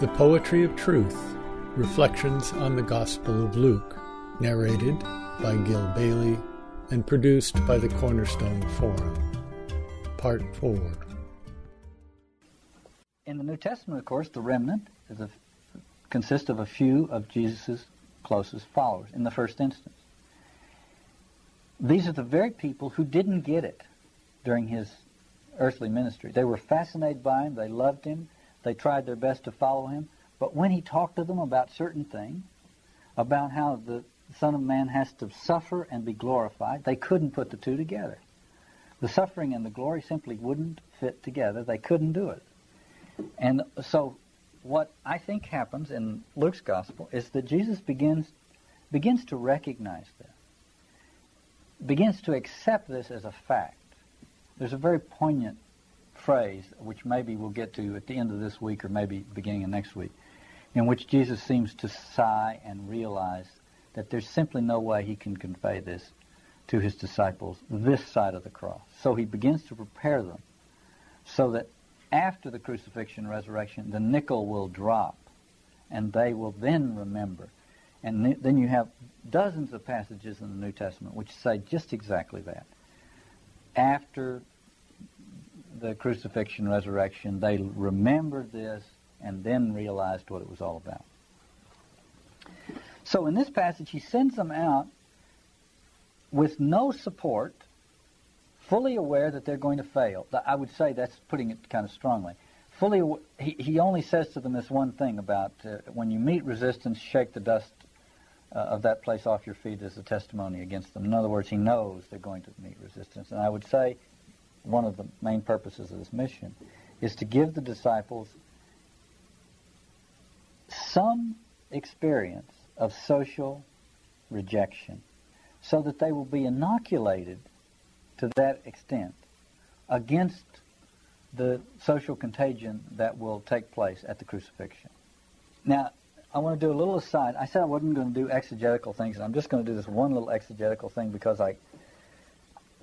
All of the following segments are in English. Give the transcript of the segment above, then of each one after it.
The Poetry of Truth, Reflections on the Gospel of Luke, narrated by Gil Bailey and produced by the Cornerstone Forum. Part 4. In the New Testament, of course, the remnant consists of a few of Jesus' closest followers in the first instance. These are the very people who didn't get it during his earthly ministry. They were fascinated by him. They loved him. They tried their best to follow him. But when he talked to them about certain things, about how the Son of Man has to suffer and be glorified, they couldn't put the two together. The suffering and the glory simply wouldn't fit together. They couldn't do it. And so what I think happens in Luke's gospel is that Jesus begins to recognize that, begins to accept this as a fact. There's a very poignant phrase, which maybe we'll get to at the end of this week or maybe beginning of next week, in which Jesus seems to sigh and realize that there's simply no way he can convey this to his disciples this side of the cross. So he begins to prepare them so that after the crucifixion and resurrection, the nickel will drop and they will then remember. And then you have dozens of passages in the New Testament which say just exactly that. After the crucifixion and resurrection, they remembered this and then realized what it was all about. So in this passage, he sends them out with no support, fully aware that they're going to fail. I would say that's putting it kind of strongly. Fully, he only says to them this one thing about when you meet resistance, shake the dust of that place off your feet as a testimony against them. In other words, he knows they're going to meet resistance. And I would say one of the main purposes of this mission is to give the disciples some experience of social rejection so that they will be inoculated to that extent against the social contagion that will take place at the crucifixion. Now, I want to do a little aside. I said I wasn't going to do exegetical things, and I'm just going to do this one little exegetical thing because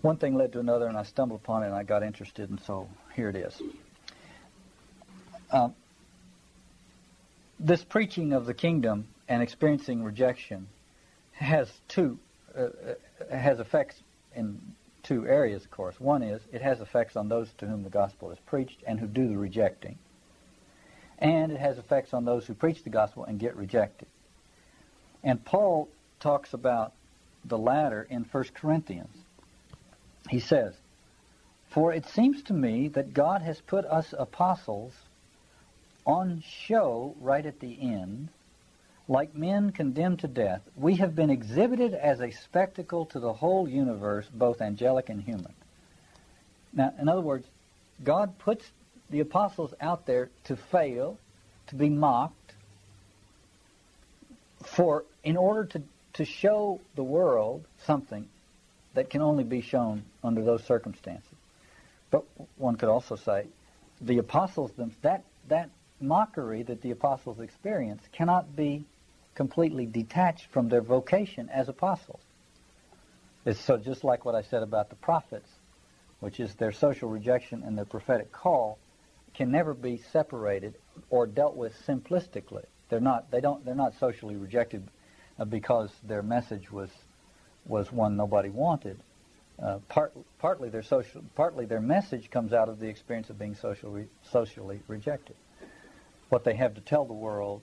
one thing led to another, and I stumbled upon it, and I got interested, and so here it is. This preaching of the kingdom and experiencing rejection has effects in two areas, of course. One is it has effects on those to whom the gospel is preached and who do the rejecting. And it has effects on those who preach the gospel and get rejected. And Paul talks about the latter in 1 Corinthians. He says, "For it seems to me that God has put us apostles on show right at the end, like men condemned to death. We have been exhibited as a spectacle to the whole universe, both angelic and human." Now, in other words, God puts the apostles out there to fail, to be mocked, in order to show the world something that can only be shown under those circumstances. But one could also say the apostles, that mockery that the apostles experience cannot be completely detached from their vocation as apostles. It's so just like what I said about the prophets, which is their social rejection and their prophetic call can never be separated or dealt with simplistically. They're not socially rejected because their message was one nobody wanted. Partly their message comes out of the experience of being socially rejected. What they have to tell the world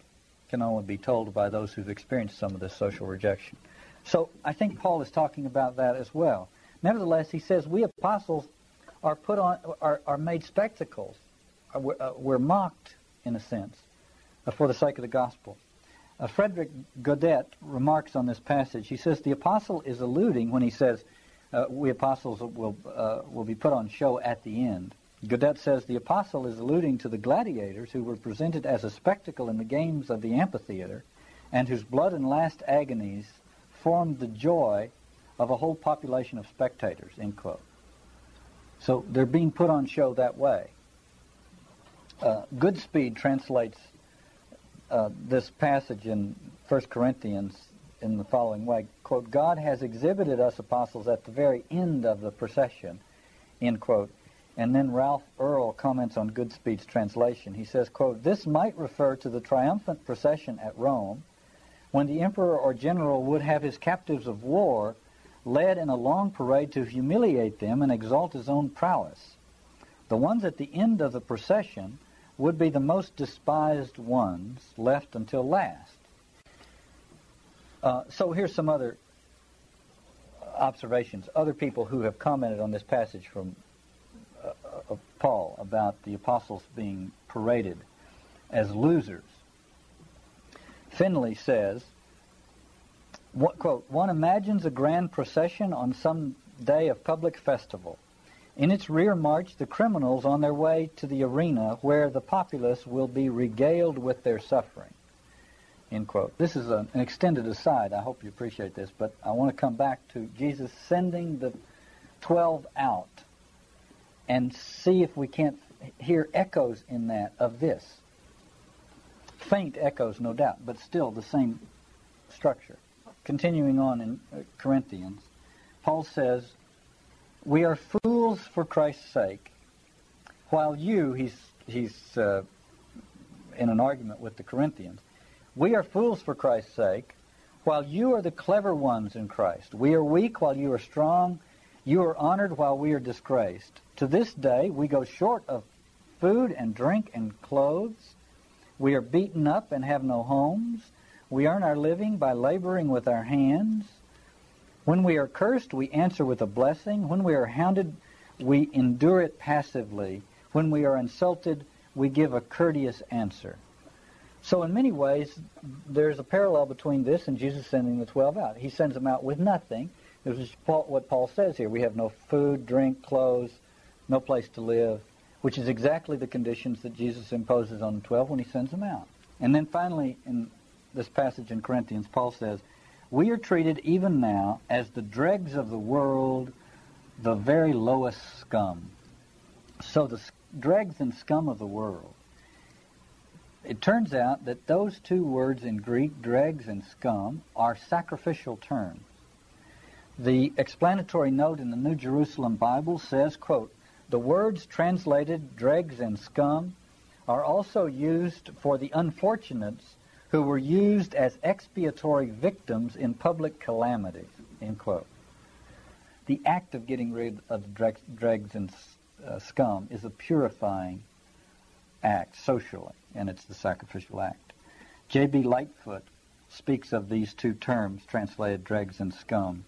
can only be told by those who've experienced some of this social rejection. So I think Paul is talking about that as well. Nevertheless, he says we apostles are made spectacles. We're mocked, in a sense, for the sake of the gospel. Frederic Godet remarks on this passage. He says the apostle is alluding when he says we apostles will be put on show at the end. Godet says the apostle is alluding to the gladiators who were presented as a spectacle in the games of the amphitheater and whose blood and last agonies formed the joy of a whole population of spectators, end quote. So they're being put on show that way. Goodspeed translates this passage in 1 Corinthians in the following way, quote, "God has exhibited us apostles at the very end of the procession," end quote. And then Ralph Earle comments on Goodspeed's translation. He says, quote, "This might refer to the triumphant procession at Rome, when the emperor or general would have his captives of war led in a long parade to humiliate them and exalt his own prowess. The ones at the end of the procession would be the most despised ones, left until last." So here's some other observations, other people who have commented on this passage from Paul about the apostles being paraded as losers. Finley says, quote, "One imagines a grand procession on some day of public festival. In its rear march, the criminals on their way to the arena where the populace will be regaled with their suffering." End quote. This is an extended aside. I hope you appreciate this, but I want to come back to Jesus sending the 12 out and see if we can't hear echoes in that of this. Faint echoes, no doubt, but still the same structure. Continuing on in Corinthians, Paul says, "We are fools for Christ's sake, while you," he's in an argument with the Corinthians, "we are fools for Christ's sake, while you are the clever ones in Christ. We are weak while you are strong. You are honored while we are disgraced. To this day we go short of food and drink and clothes. We are beaten up and have no homes. We earn our living by laboring with our hands. When we are cursed, we answer with a blessing. When we are hounded, we endure it passively. When we are insulted, we give a courteous answer." So in many ways, there's a parallel between this and Jesus sending the 12 out. He sends them out with nothing. This is what Paul says here. We have no food, drink, clothes, no place to live, which is exactly the conditions that Jesus imposes on the 12 when he sends them out. And then finally, in this passage in Corinthians, Paul says, "We are treated even now as the dregs of the world, the very lowest scum." So the dregs and scum of the world. It turns out that those two words in Greek, dregs and scum, are sacrificial terms. The explanatory note in the New Jerusalem Bible says, quote, "The words translated dregs and scum are also used for the unfortunates who were used as expiatory victims in public calamities," end quote. The act of getting rid of the dregs and scum is a purifying act socially, and it's the sacrificial act. J. B. Lightfoot speaks of these two terms, translated dregs and scum,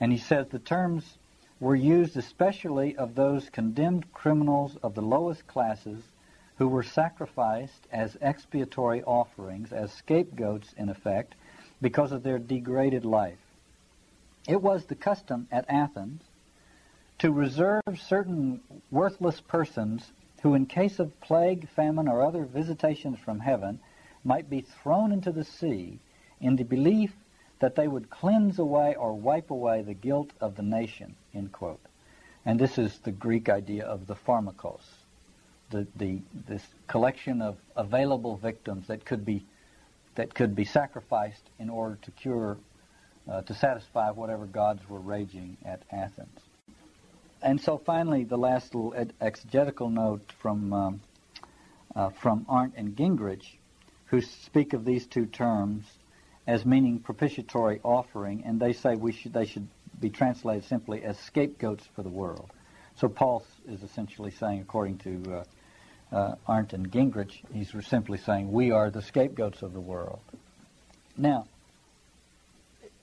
and he says the terms were used especially of those condemned criminals of the lowest classes who were sacrificed as expiatory offerings, as scapegoats in effect, because of their degraded life. It was the custom at Athens to reserve certain worthless persons who, in case of plague, famine, or other visitations from heaven, might be thrown into the sea in the belief that they would cleanse away or wipe away the guilt of the nation, end quote. And this is the Greek idea of the pharmakos, this collection of available victims that could be sacrificed in order to satisfy whatever gods were raging at Athens. And so finally, the last little exegetical note from Arndt and Gingrich, who speak of these two terms as meaning propitiatory offering, and they say they should be translated simply as scapegoats for the world. So Paul is essentially saying, according to Arndt and Gingrich, he's simply saying, we are the scapegoats of the world. Now,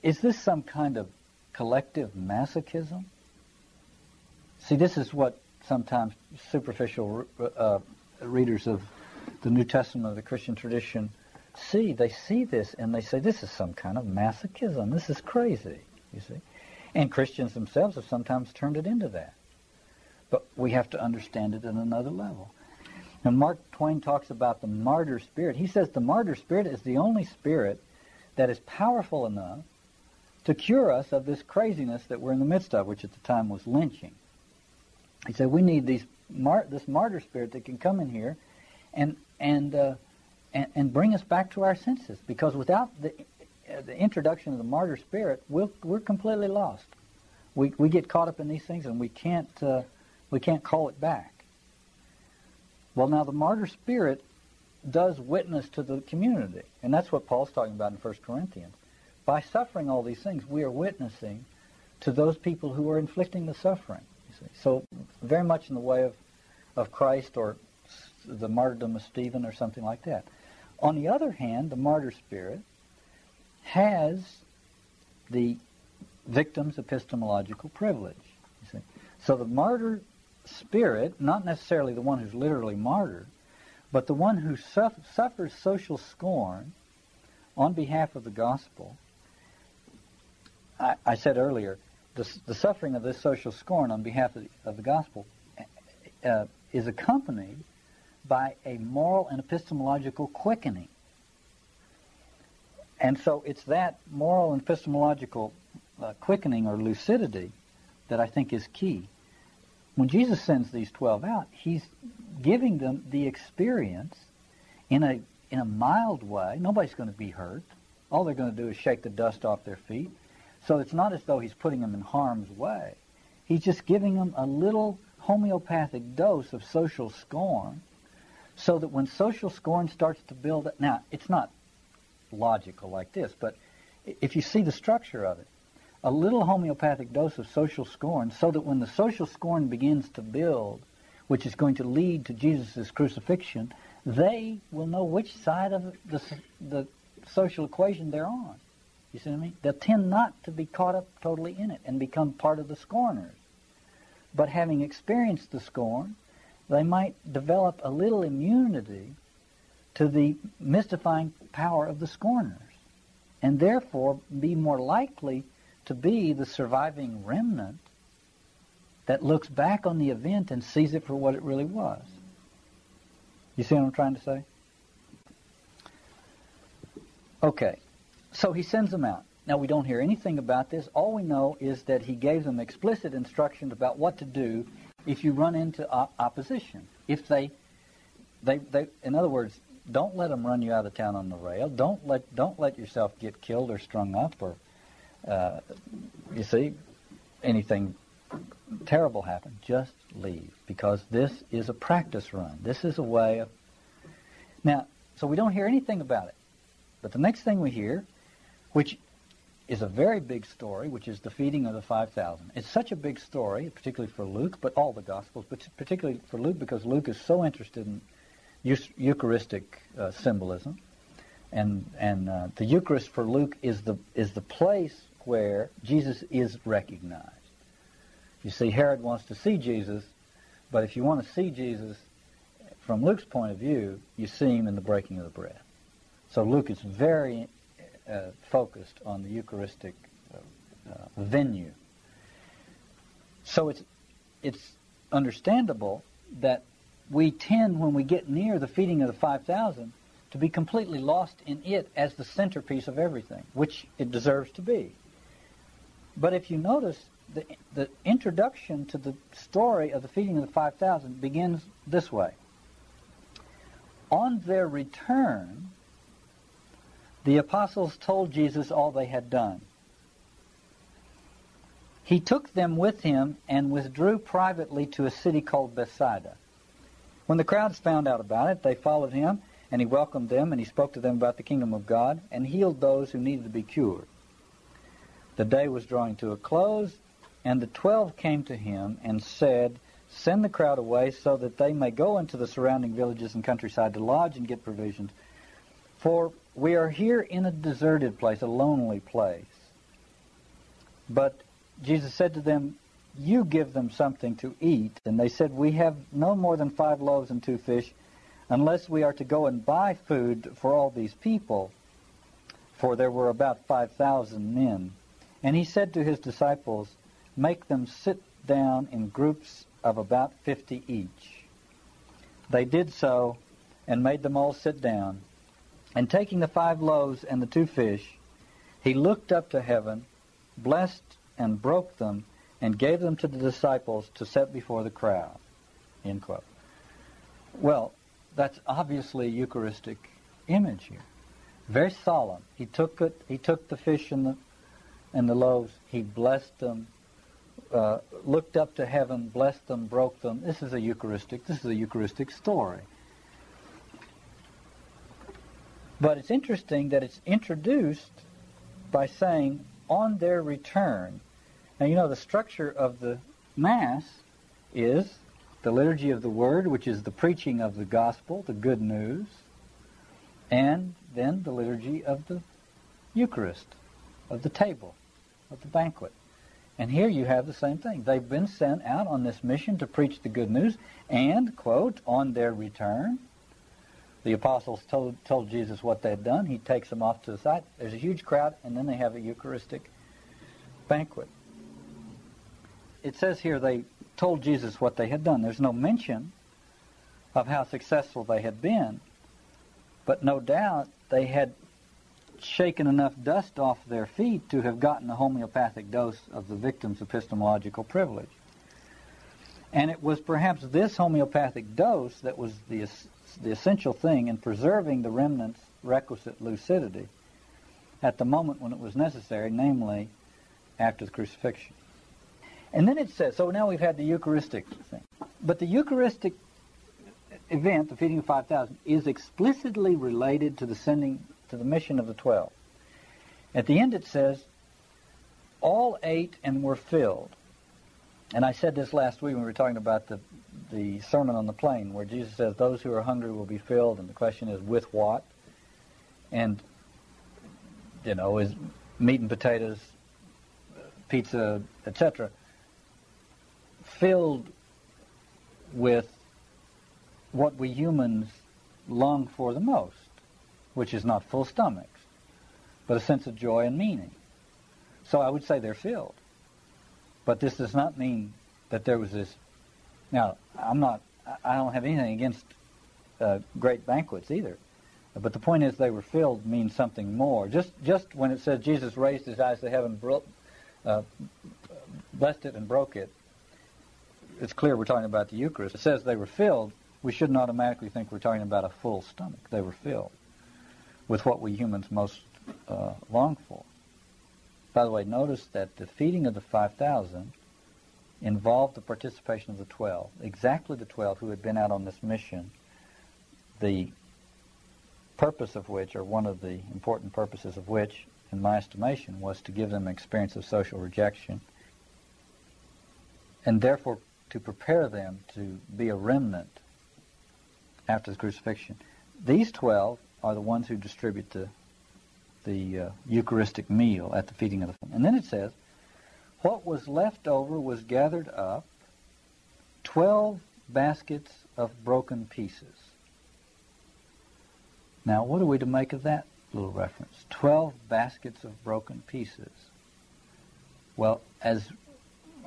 is this some kind of collective masochism? See, this is what sometimes superficial readers of the New Testament of the Christian tradition see. They see this and they say, this is some kind of masochism. This is crazy, you see. And Christians themselves have sometimes turned it into that. But we have to understand it at another level. And Mark Twain talks about the martyr spirit. He says the martyr spirit is the only spirit that is powerful enough to cure us of this craziness that we're in the midst of, which at the time was lynching. He said we need this martyr spirit that can come in here and bring us back to our senses, because without the introduction of the martyr spirit, we're completely lost. We get caught up in these things and we can't call it back. Well, now the martyr spirit does witness to the community, and that's what Paul's talking about in 1 Corinthians. By suffering all these things, we are witnessing to those people who are inflicting the suffering. You see? So very much in the way of Christ or the martyrdom of Stephen or something like that. On the other hand, the martyr spirit has the victim's epistemological privilege. You see? So the martyr spirit, not necessarily the one who's literally martyred, but the one who suffers social scorn on behalf of the gospel. I said earlier, the suffering of this social scorn on behalf of the gospel is accompanied by a moral and epistemological quickening. And so it's that moral and epistemological quickening or lucidity that I think is key. When Jesus sends these 12 out, he's giving them the experience in a mild way. Nobody's going to be hurt. All they're going to do is shake the dust off their feet. So it's not as though he's putting them in harm's way. He's just giving them a little homeopathic dose of social scorn so that when social scorn starts to build up... Now, it's not logical like this, but if you see the structure of it, a little homeopathic dose of social scorn so that when the social scorn begins to build, which is going to lead to Jesus' crucifixion, they will know which side of the social equation they're on. You see what I mean? They'll tend not to be caught up totally in it and become part of the scorners. But having experienced the scorn, they might develop a little immunity to the mystifying power of the scorners and therefore be more likely to be the surviving remnant that looks back on the event and sees it for what it really was. You see what I'm trying to say? Okay. So he sends them out. Now, we don't hear anything about this. All we know is that he gave them explicit instructions about what to do if you run into opposition. If they, in other words, don't let them run you out of town on the rail. Don't let yourself get killed or strung up or, you see, anything terrible happen. Just leave, because this is a practice run. This is a way of... Now, so we don't hear anything about it. But the next thing we hear, which is a very big story, which is the feeding of the 5,000. It's such a big story, particularly for Luke, but all the Gospels, but particularly for Luke, because Luke is so interested in Eucharistic symbolism, and the Eucharist for Luke is the place where Jesus is recognized. You see, Herod wants to see Jesus, but if you want to see Jesus from Luke's point of view, you see him in the breaking of the bread. So Luke is very focused on the Eucharistic venue. So it's understandable that we tend, when we get near the feeding of the 5,000, to be completely lost in it as the centerpiece of everything, which it deserves to be. But if you notice, the introduction to the story of the feeding of the 5,000 begins this way. On their return, the apostles told Jesus all they had done. He took them with him and withdrew privately to a city called Bethsaida. When the crowds found out about it, they followed him, and he welcomed them, and he spoke to them about the kingdom of God and healed those who needed to be cured. The day was drawing to a close, and the 12 came to him and said, "Send the crowd away so that they may go into the surrounding villages and countryside to lodge and get provisions, for we are here in a deserted place, a lonely place." But Jesus said to them, "You give them something to eat." And they said, "We have no more than 5 loaves and 2 fish, unless we are to go and buy food for all these people." For there were about 5,000 men. And he said to his disciples, "Make them sit down in groups of about 50 each." They did so and made them all sit down. And taking the 5 loaves and the 2 fish, he looked up to heaven, blessed and broke them, and gave them to the disciples to set before the crowd. End quote. Well, that's obviously a Eucharistic image here. Very solemn. He took the fish and the loaves, he blessed them, looked up to heaven, blessed them, broke them. This is a Eucharistic story. But it's interesting that it's introduced by saying, on their return. Now, you know, the structure of the Mass is the liturgy of the Word, which is the preaching of the gospel, the good news, and then the liturgy of the Eucharist, of the table, of the banquet. And here you have the same thing. They've been sent out on this mission to preach the good news, and, quote, on their return, the apostles told Jesus what they had done. He takes them off to the side. There's a huge crowd, and then they have a Eucharistic banquet. It says here they told Jesus what they had done. There's no mention of how successful they had been, but no doubt they had shaken enough dust off their feet to have gotten a homeopathic dose of the victim's epistemological privilege. And it was perhaps this homeopathic dose that was the essential thing in preserving the remnant's requisite lucidity at the moment when it was necessary, namely after the crucifixion. And then it says, so now we've had the Eucharistic thing. But the Eucharistic event, the feeding of 5,000, is explicitly related to the sending, to the mission of the 12. At the end it says, all ate and were filled. And I said this last week when we were talking about the Sermon on the Plain, where Jesus says, those who are hungry will be filled, and the question is, with what? And, you know, is meat and potatoes, pizza, etc., filled with what we humans long for the most, which is not full stomachs, but a sense of joy and meaning. So I would say they're filled. But this does not mean that there was this... Now, I don't have anything against great banquets either. But the point is they were filled means something more. Just when it says Jesus raised his eyes to heaven, blessed it and broke it, it's clear we're talking about the Eucharist. It says they were filled. We shouldn't automatically think we're talking about a full stomach. They were filled with what we humans most long for. By the way, notice that the feeding of the 5,000 involved the participation of the 12, exactly the 12 who had been out on this mission, the purpose of which, or one of the important purposes of which, in my estimation, was to give them an experience of social rejection, and therefore to prepare them to be a remnant after the crucifixion. These 12 are the ones who distribute the Eucharistic meal at the feeding of the... And then it says, what was left over was gathered up, 12 baskets of broken pieces. Now, what are we to make of that little reference? 12 baskets of broken pieces. Well, as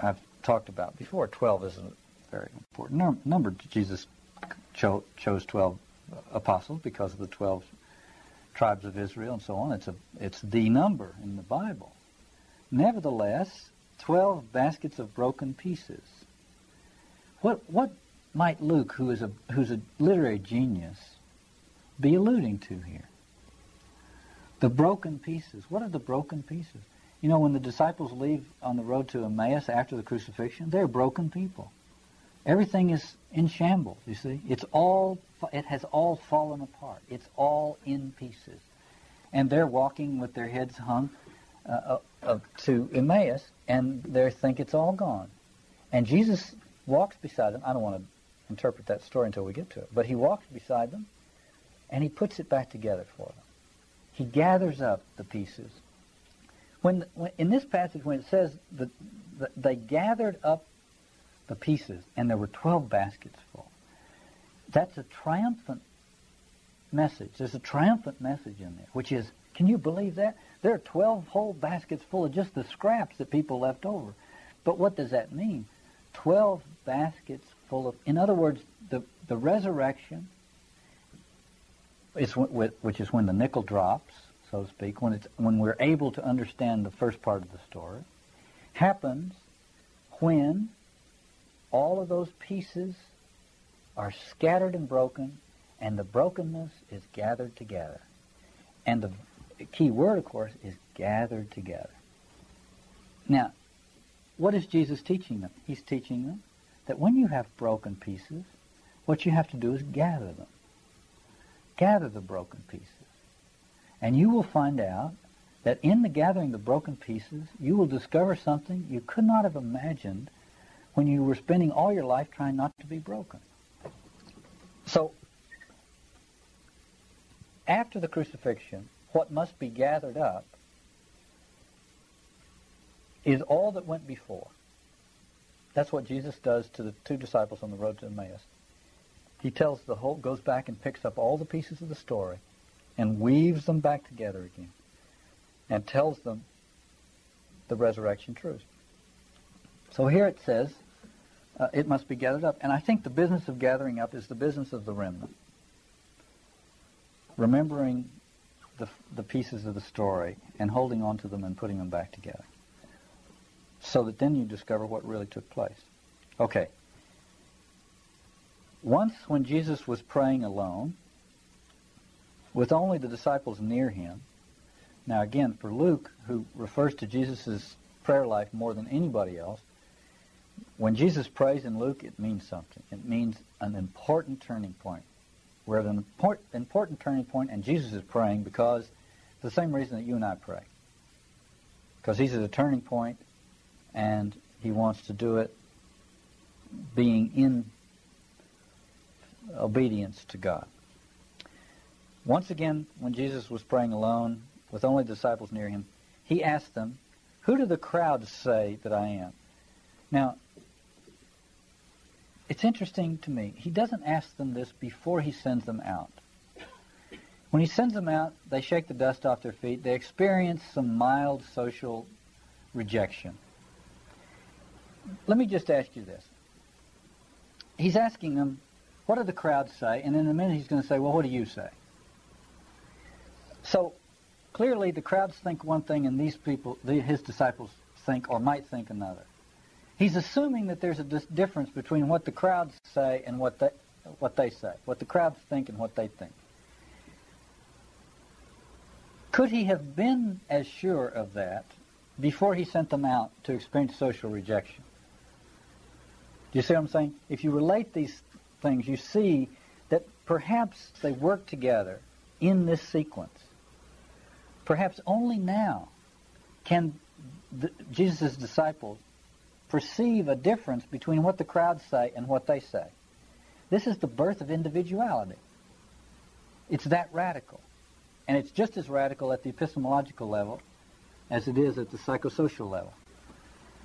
I've talked about before, 12 is a very important number. Jesus chose 12 apostles because of the 12 tribes of Israel and so on. It's the number in the Bible. Nevertheless, 12 baskets of broken pieces. What might Luke, who's a literary genius, be alluding to here? The broken pieces. What are the broken pieces? You know, when the disciples leave on the road to Emmaus after the crucifixion, they're broken people. Everything is in shambles, you see. It has all fallen apart. It's all in pieces. And they're walking with their heads hung to Emmaus, and they think it's all gone. And Jesus walks beside them. I don't want to interpret that story until we get to it. But he walks beside them, and he puts it back together for them. He gathers up the pieces. When in this passage, when it says that they gathered up the pieces, and there were 12 baskets full. That's a triumphant message. There's a triumphant message in there, which is, can you believe that? There are 12 whole baskets full of just the scraps that people left over. But what does that mean? 12 baskets full of, in other words, the resurrection, which is when the nickel drops, so to speak, when we're able to understand the first part of the story, happens when all of those pieces are scattered and broken, and the brokenness is gathered together. And the key word, of course, is gathered together. Now, What is Jesus teaching them? He's teaching them that when you have broken pieces, what you have to do is gather them. Gather the broken pieces. And you will find out that in the gathering the broken pieces, you will discover something you could not have imagined when you were spending all your life trying not to be broken. So, after the crucifixion, what must be gathered up is all that went before. That's what Jesus does to the two disciples on the road to Emmaus. He tells the whole, goes back and picks up all the pieces of the story and weaves them back together again and tells them the resurrection truth. So here it says, it must be gathered up. And I think the business of gathering up is the business of the remnant. Remembering the pieces of the story and holding on to them and putting them back together. So that then you discover what really took place. Okay. Once when Jesus was praying alone, with only the disciples near him, now again, for Luke, who refers to Jesus' prayer life more than anybody else, when Jesus prays in Luke, it means something. It means an important turning point. We're at an important turning point, and Jesus is praying because the same reason that you and I pray. Because he's at a turning point, and he wants to do it being in obedience to God. Once again, when Jesus was praying alone, with only disciples near him, he asked them, "Who do the crowds say that I am?" Now, it's interesting to me. He doesn't ask them this before he sends them out. When he sends them out, they shake the dust off their feet. They experience some mild social rejection. Let me just ask you this. He's asking them, what do the crowds say? And in a minute he's going to say, well, what do you say? So clearly the crowds think one thing and these people, his disciples think or might think another. He's assuming that there's a difference between what the crowds say and what they say, what the crowds think and what they think. Could he have been as sure of that before he sent them out to experience social rejection? Do you see what I'm saying? If you relate these things, you see that perhaps they work together in this sequence. Perhaps only now can Jesus' disciples perceive a difference between what the crowds say and what they say. This is the birth of individuality. It's that radical. And it's just as radical at the epistemological level as it is at the psychosocial level.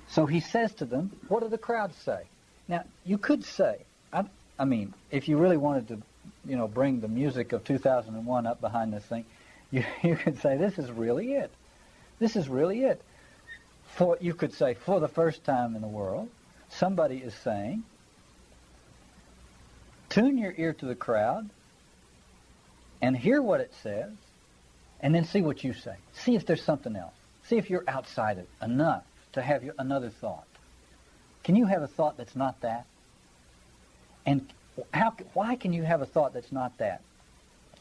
So he says to them, what do the crowds say? Now, you could say, I mean, if you really wanted to, you know, bring the music of 2001 up behind this thing, you could say, this is really it. This is really it. You could say, for the first time in the world, somebody is saying, tune your ear to the crowd and hear what it says, and then see what you say. See if there's something else. See if you're outside it enough to have another thought. Can you have a thought that's not that? And why can you have a thought that's not that?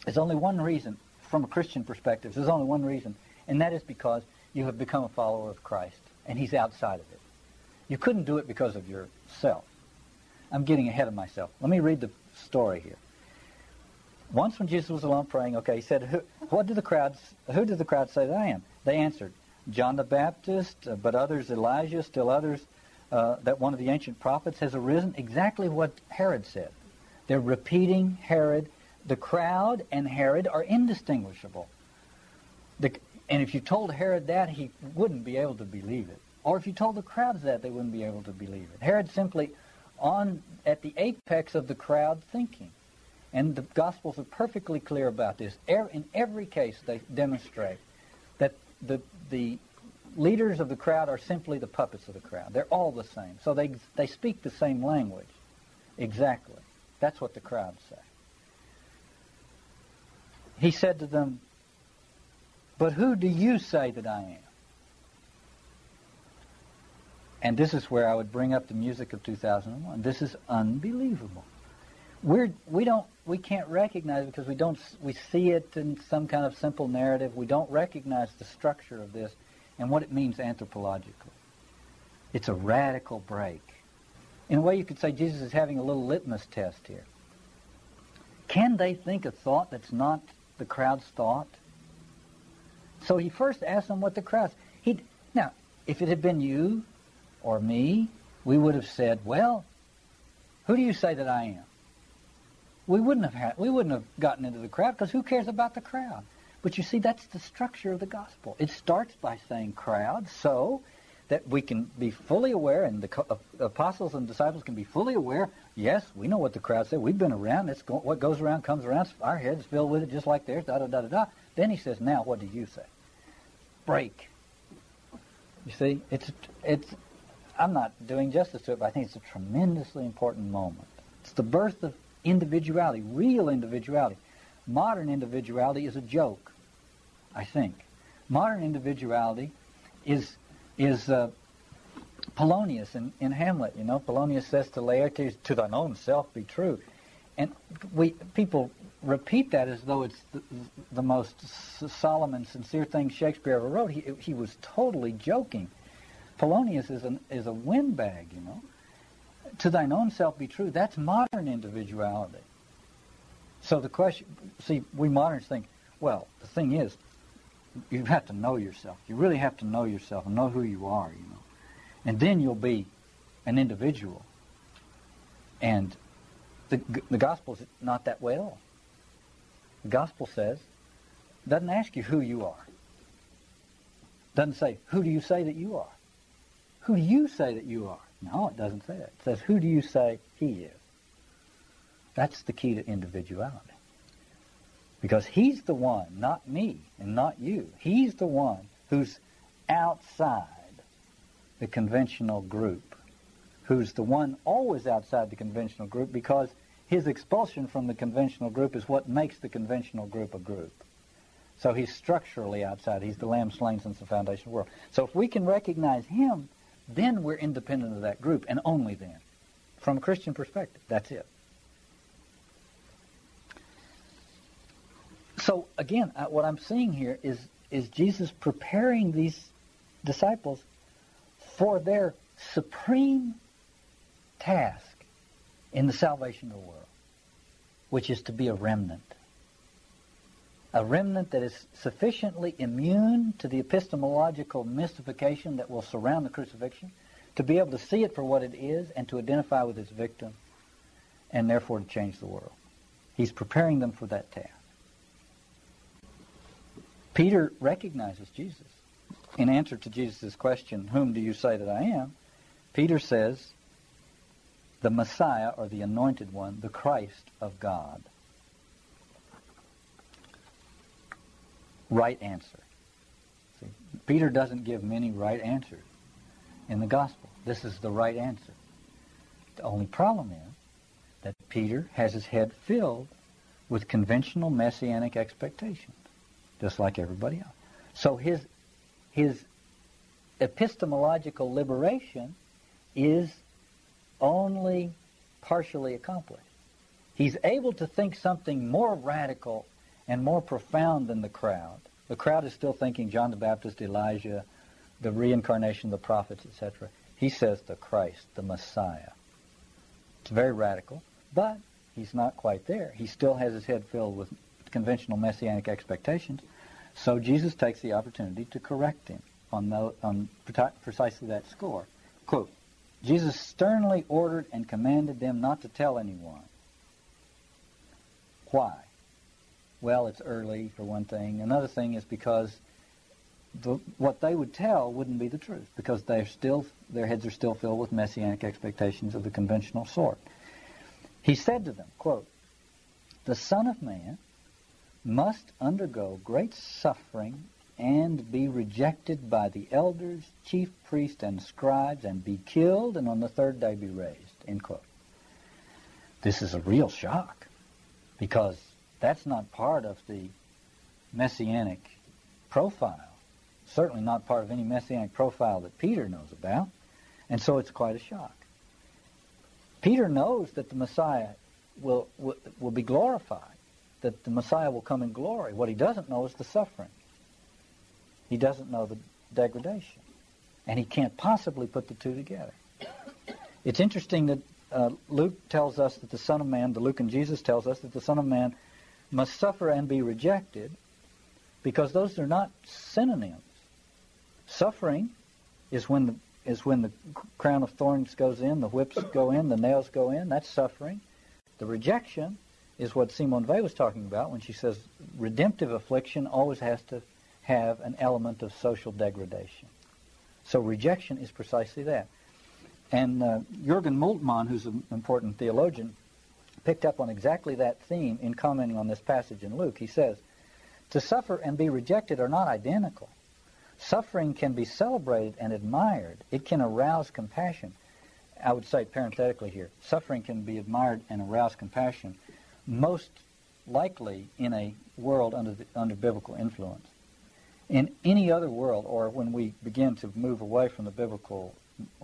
There's only one reason, from a Christian perspective, there's only one reason, and that is because you have become a follower of Christ, and he's outside of it. You couldn't do it because of yourself. I'm getting ahead of myself. Let me read the story here. Once when Jesus was alone praying, okay, he said, who do the crowds say that I am? They answered, John the Baptist, but others Elijah, still others, that one of the ancient prophets has arisen. Exactly what Herod said. They're repeating Herod. The crowd and Herod are indistinguishable. And if you told Herod that, he wouldn't be able to believe it. Or if you told the crowds that, they wouldn't be able to believe it. Herod simply at the apex of the crowd thinking. And the Gospels are perfectly clear about this. In every case, they demonstrate that the leaders of the crowd are simply the puppets of the crowd. They're all the same. So they speak the same language. Exactly. That's what the crowd say. He said to them, but who do you say that I am? And this is where I would bring up the music of 2001. This is unbelievable. We can't recognize it because we see it in some kind of simple narrative. We don't recognize the structure of this and what it means anthropologically. It's a radical break. In a way, you could say Jesus is having a little litmus test here. Can they think a thought that's not the crowd's thought? So he first asked them what the crowd's... Now, if it had been you or me, we would have said, well, who do you say that I am? We wouldn't have gotten into the crowd, because who cares about the crowd? But you see, that's the structure of the gospel. It starts by saying crowd, so that we can be fully aware, and the apostles and disciples can be fully aware, yes, we know what the crowd said. We've been around. It's what goes around comes around. Our heads filled with it just like theirs, da-da-da-da-da. Then he says, now what do you say? Break. You see, it's. I'm not doing justice to it, but I think it's a tremendously important moment. It's the birth of individuality, real individuality. Modern individuality is a joke, I think. Modern individuality is Polonius in Hamlet. You know, Polonius says to Laertes, "To thine own self be true," and people repeat that as though it's the most solemn and sincere thing Shakespeare ever wrote. He was totally joking. Polonius is a windbag, you know. To thine own self be true. That's modern individuality. So the question, see, we moderns think, well, the thing is, you have to know yourself. You really have to know yourself and know who you are, you know. And then you'll be an individual. And the gospel's not that way at all. The gospel says, doesn't ask you who you are. Doesn't say, who do you say that you are? Who do you say that you are? No, it doesn't say that. It says, who do you say he is? That's the key to individuality. Because he's the one, not me and not you. He's the one who's outside the conventional group, who's the one always outside the conventional group, because his expulsion from the conventional group is what makes the conventional group a group. So he's structurally outside. He's the lamb slain since the foundation of the world. So if we can recognize him, then we're independent of that group, and only then. From a Christian perspective, that's it. So, again, what I'm seeing here is Jesus preparing these disciples for their supreme task in the salvation of the world, which is to be a remnant that is sufficiently immune to the epistemological mystification that will surround the crucifixion, to be able to see it for what it is and to identify with its victim, and therefore to change the world. He's preparing them for that task. Peter recognizes Jesus. In answer to Jesus' question, whom do you say that I am? Peter says, the Messiah, or the Anointed One, the Christ of God. Right answer. See, Peter doesn't give many right answers in the gospel. This is the right answer. The only problem is that Peter has his head filled with conventional messianic expectations, just like everybody else. So his epistemological liberation is only partially accomplished. He's able to think something more radical and more profound than the crowd. The crowd is still thinking John the Baptist, Elijah, the reincarnation of the prophets, etc. He says the Christ, the Messiah. It's very radical, but he's not quite there. He still has his head filled with conventional messianic expectations, so Jesus takes the opportunity to correct him on precisely that score. Quote, Jesus sternly ordered and commanded them not to tell anyone. Why? Well, it's early, for one thing. Another thing is because what they would tell wouldn't be the truth, because their heads are still filled with messianic expectations of the conventional sort. He said to them, quote, the Son of Man must undergo great suffering and be rejected by the elders, chief priests, and scribes, and be killed, and on the third day be raised, end quote. This is a real shock, because that's not part of the messianic profile, certainly not part of any messianic profile that Peter knows about, and so it's quite a shock. Peter knows that the Messiah will be glorified, that the Messiah will come in glory. What he doesn't know is the suffering. He doesn't know the degradation. and he can't possibly put the two together. It's interesting that Luke tells us that the Son of Man, the Luke and Jesus tells us that the Son of Man must suffer and be rejected, because those are not synonyms. Suffering is when the crown of thorns goes in, the whips go in, the nails go in. That's suffering. The rejection is what Simone Weil was talking about when she says redemptive affliction always has to have an element of social degradation. So rejection is precisely that. And Jürgen Moltmann, who's an important theologian, picked up on exactly that theme in commenting on this passage in Luke. He says, to suffer and be rejected are not identical. Suffering can be celebrated and admired. It can arouse compassion. I would say parenthetically here, suffering can be admired and arouse compassion, most likely in a world under biblical influence. In any other world, or when we begin to move away from the biblical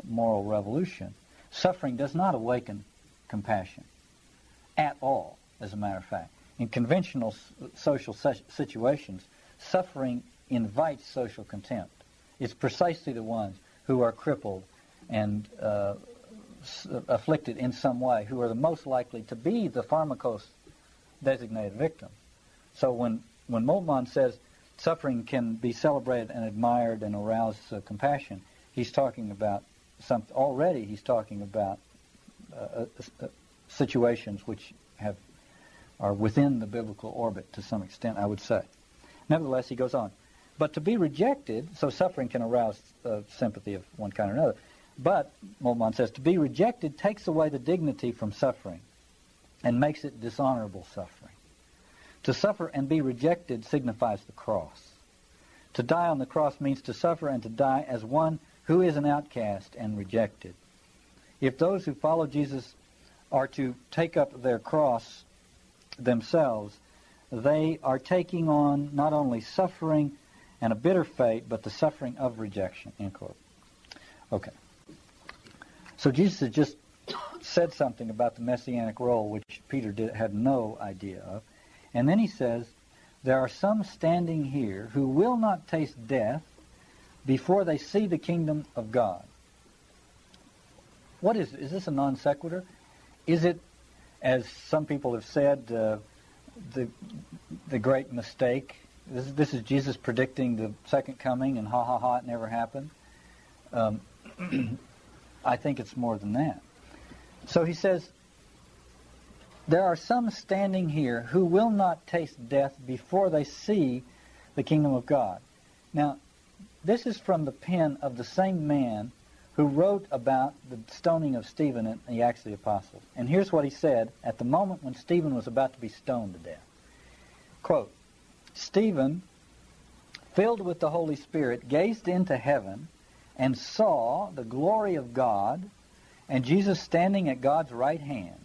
moral revolution, suffering does not awaken compassion at all, as a matter of fact. In conventional social situations, suffering invites social contempt. It's precisely the ones who are crippled and afflicted in some way who are the most likely to be the pharmakos designated victim. So when Moltmann says suffering can be celebrated and admired and arouse compassion, he's talking about something. Already he's talking about situations which are within the biblical orbit to some extent, I would say. Nevertheless, he goes on. But to be rejected, so suffering can arouse sympathy of one kind or another, but, Moltmann says, to be rejected takes away the dignity from suffering and makes it dishonorable suffering. To suffer and be rejected signifies the cross. To die on the cross means to suffer and to die as one who is an outcast and rejected. If those who follow Jesus are to take up their cross themselves, they are taking on not only suffering and a bitter fate, but the suffering of rejection, end quote. Okay. So Jesus has just said something about the messianic role, which Peter had no idea of. And then he says, there are some standing here who will not taste death before they see the kingdom of God. What is this a non sequitur? Is it, as some people have said, the great mistake? This is Jesus predicting the second coming, and ha ha ha, it never happened. I think it's more than that. So he says, there are some standing here who will not taste death before they see the kingdom of God. Now, this is from the pen of the same man who wrote about the stoning of Stephen in the Acts of the Apostles. And here's what he said at the moment when Stephen was about to be stoned to death. Quote, Stephen, filled with the Holy Spirit, gazed into heaven and saw the glory of God and Jesus standing at God's right hand.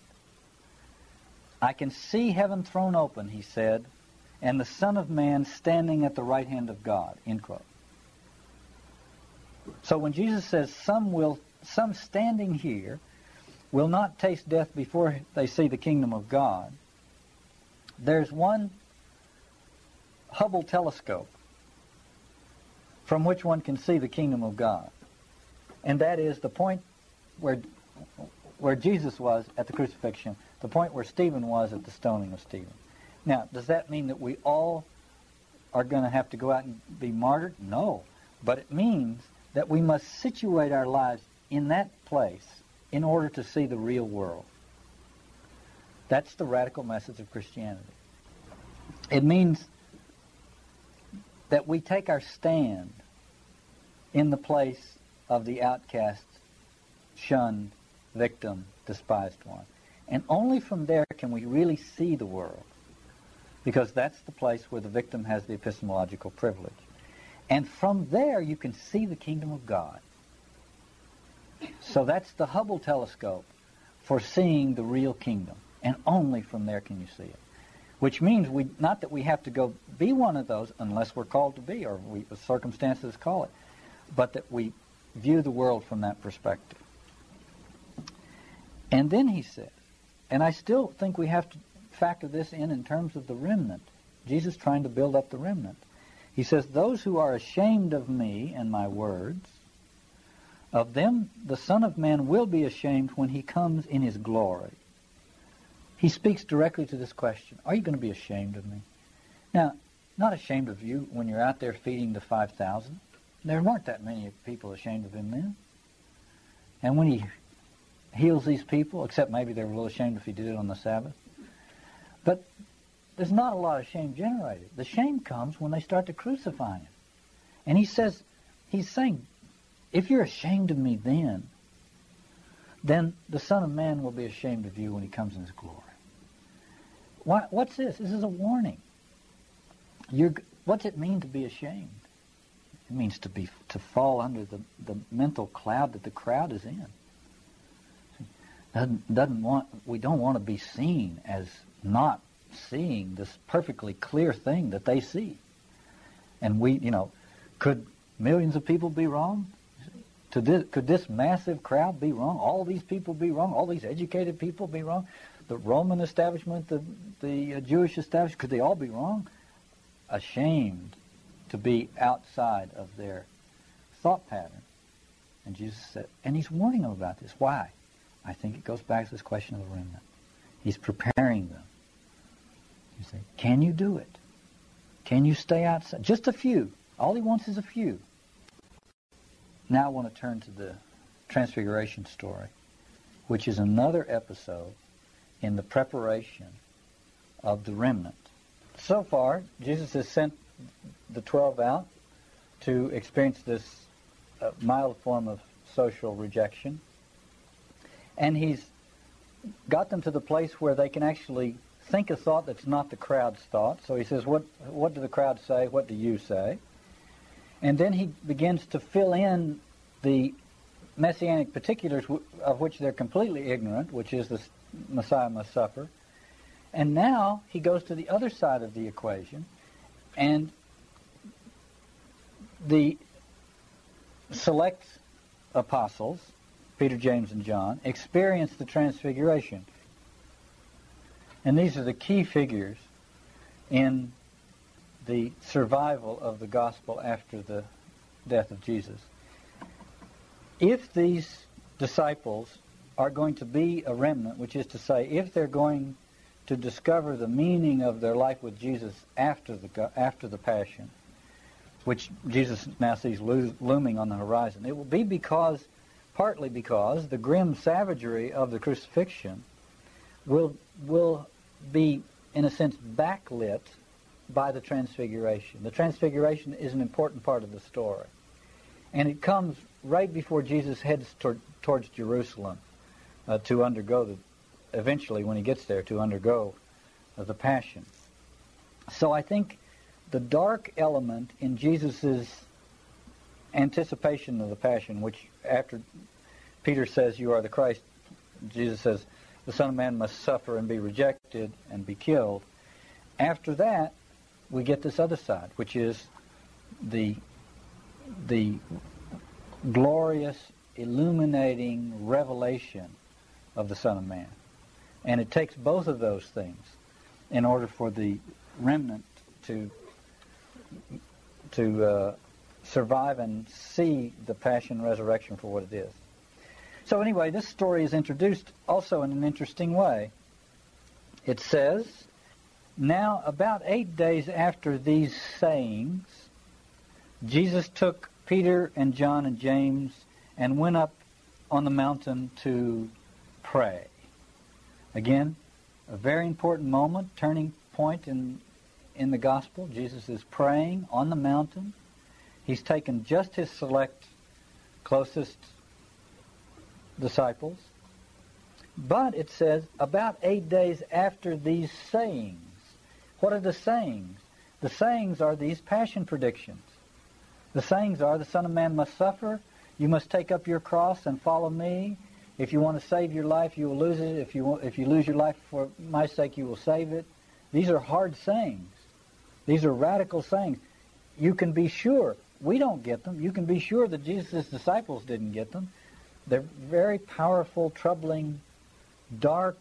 I can see heaven thrown open, he said, and the Son of Man standing at the right hand of God, end quote. So when Jesus says, some standing here will not taste death before they see the kingdom of God, there's one Hubble telescope from which one can see the kingdom of God. And that is the point where Jesus was at the crucifixion, the point where Stephen was at the stoning of Stephen. Now, does that mean that we all are going to have to go out and be martyred? No. But it means that we must situate our lives in that place in order to see the real world. That's the radical message of Christianity. It means that we take our stand in the place of the outcast, shunned, victim, despised one. And only from there can we really see the world, because that's the place where the victim has the epistemological privilege. And from there you can see the kingdom of God. So that's the Hubble telescope for seeing the real kingdom. And only from there can you see it. Which means not that we have to go be one of those unless we're called to be, or the circumstances call it, but that we view the world from that perspective. And then he said, and I still think we have to factor this in terms of the remnant, Jesus trying to build up the remnant. He says, those who are ashamed of me and my words Of them the Son of Man will be ashamed when he comes in his glory. He speaks directly to this question. Are you going to be ashamed of me? Now, not ashamed of you when you're out there feeding the 5,000. There weren't that many people ashamed of him then. And when he heals these people, except maybe they were a little ashamed if he did it on the Sabbath. But there's not a lot of shame generated. The shame comes when they start to crucify him. And he says, he's saying, if you're ashamed of me then the Son of Man will be ashamed of you when he comes in his glory. What's this? This is a warning. What's it mean to be ashamed? It means to fall under the mental cloud that the crowd is in. We don't want to be seen as not seeing this perfectly clear thing that they see. And we, could millions of people be wrong? Could this massive crowd be wrong? All these people be wrong? All these educated people be wrong? The Roman establishment, the Jewish establishment, could they all be wrong? Ashamed to be outside of their thought pattern. And Jesus said, and he's warning them about this. Why? I think it goes back to this question of the remnant. He's preparing them. You say, can you do it? Can you stay outside? Just a few. All he wants is a few. Now I want to turn to the Transfiguration story, which is another episode in the preparation of the remnant. So far, Jesus has sent the 12 out to experience this mild form of social rejection. And he's got them to the place where they can actually think a thought that's not the crowd's thought. So he says, what do the crowd say? What do you say? And then he begins to fill in the messianic particulars of which they're completely ignorant, which is the Messiah must suffer. And now he goes to the other side of the equation, and the select apostles, Peter, James, and John, experience the transfiguration. And these are the key figures in the survival of the gospel after the death of Jesus. If these disciples are going to be a remnant, which is to say, if they're going to discover the meaning of their life with Jesus after the Passion, which Jesus now sees looming on the horizon, it will be partly because the grim savagery of the crucifixion will be, in a sense, backlit by the Transfiguration. The Transfiguration is an important part of the story. And it comes right before Jesus heads towards Jerusalem to undergo eventually, when he gets there, to undergo the Passion. So I think the dark element in Jesus' anticipation of the Passion, which after Peter says, you are the Christ, Jesus says, the Son of Man must suffer and be rejected and be killed. After that, we get this other side, which is the glorious, illuminating revelation of the Son of Man. And it takes both of those things in order for the remnant to survive and see the Passion Resurrection for what it is. So anyway, this story is introduced also in an interesting way. It says, now about 8 days after these sayings, Jesus took Peter and John and James and went up on the mountain to pray. Again, a very important moment, turning point in the gospel. Jesus is praying on the mountain. He's taken just his select, closest disciples. But it says, about 8 days after these sayings. What are the sayings? The sayings are these passion predictions. The sayings are, the Son of Man must suffer. You must take up your cross and follow me. If you want to save your life, you will lose it. If you lose your life for my sake, you will save it. These are hard sayings. These are radical sayings. You can be sure. We don't get them. You can be sure that Jesus' disciples didn't get them. They're very powerful, troubling, dark,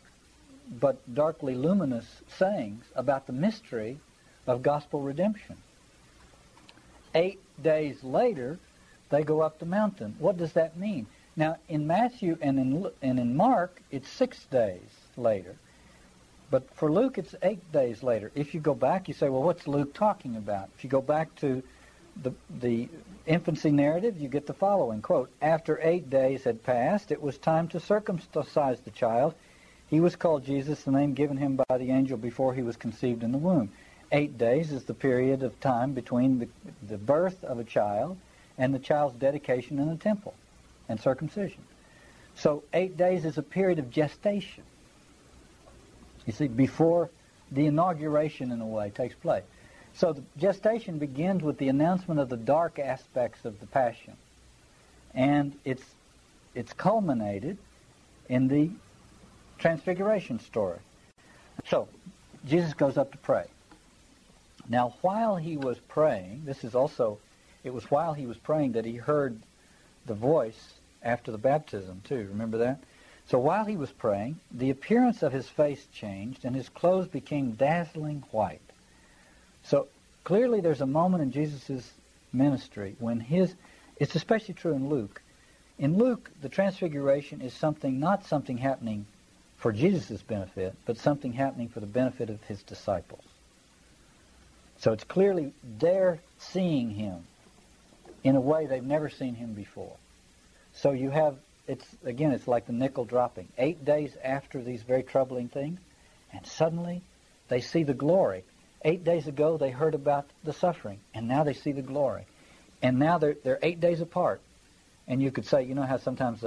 but darkly luminous sayings about the mystery of gospel redemption. 8 days later, They go up the mountain. What does that mean? Now, in Matthew and in Mark, it's 6 days later. But for Luke, it's 8 days later. If you go back, you say, well, what's Luke talking about? If you go back to the infancy narrative, you get the following, quote, "After 8 days had passed, it was time to circumcise the child. He was called Jesus, the name given him by the angel before he was conceived in the womb." 8 days is the period of time between the birth of a child and the child's dedication in the temple and circumcision. So 8 days is a period of gestation. You see, before the inauguration, in a way, takes place. So the gestation begins with the announcement of the dark aspects of the Passion. And it's culminated in the Transfiguration story. So Jesus goes up to pray. Now, while he was praying, it was while he was praying that he heard the voice after the baptism, too. Remember that? So while he was praying, the appearance of his face changed, and his clothes became dazzling white. So clearly there's a moment in Jesus' ministry when it's especially true in Luke. In Luke, the transfiguration is not something happening for Jesus' benefit, but something happening for the benefit of his disciples. So it's clearly they're seeing him in a way they've never seen him before. So you have, it's like the nickel dropping. 8 days after these very troubling things, and suddenly they see the glory. 8 days ago, they heard about the suffering, and now they see the glory. And now they're 8 days apart. And you could say, you know how sometimes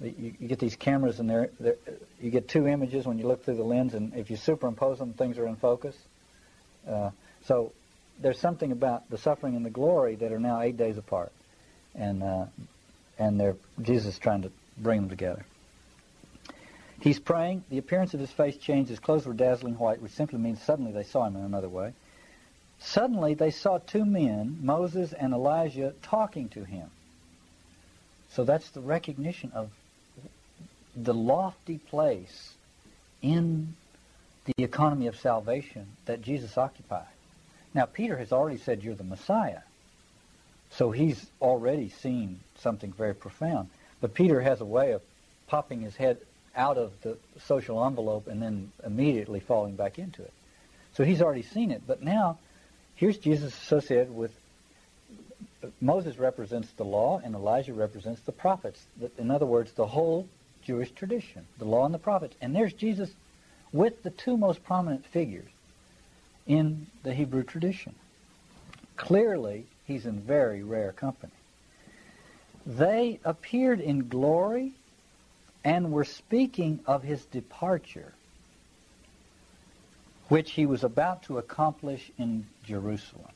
you get these cameras, and you get two images when you look through the lens, and if you superimpose them, things are in focus. So there's something about the suffering and the glory that are now 8 days apart. And Jesus is trying to bring them together. He's praying. The appearance of his face changed. His clothes were dazzling white, which simply means suddenly they saw him in another way. Suddenly they saw two men, Moses and Elijah, talking to him. So that's the recognition of the lofty place in the economy of salvation that Jesus occupied. Now, Peter has already said, "You're the Messiah." So he's already seen something very profound. But Peter has a way of popping his head out of the social envelope and then immediately falling back into it. So he's already seen it. But now, here's Jesus associated with... Moses represents the law, and Elijah represents the prophets. In other words, the whole Jewish tradition, the law and the prophets. And there's Jesus with the two most prominent figures in the Hebrew tradition. Clearly, he's in very rare company. They appeared in glory and were speaking of his departure, which he was about to accomplish in Jerusalem.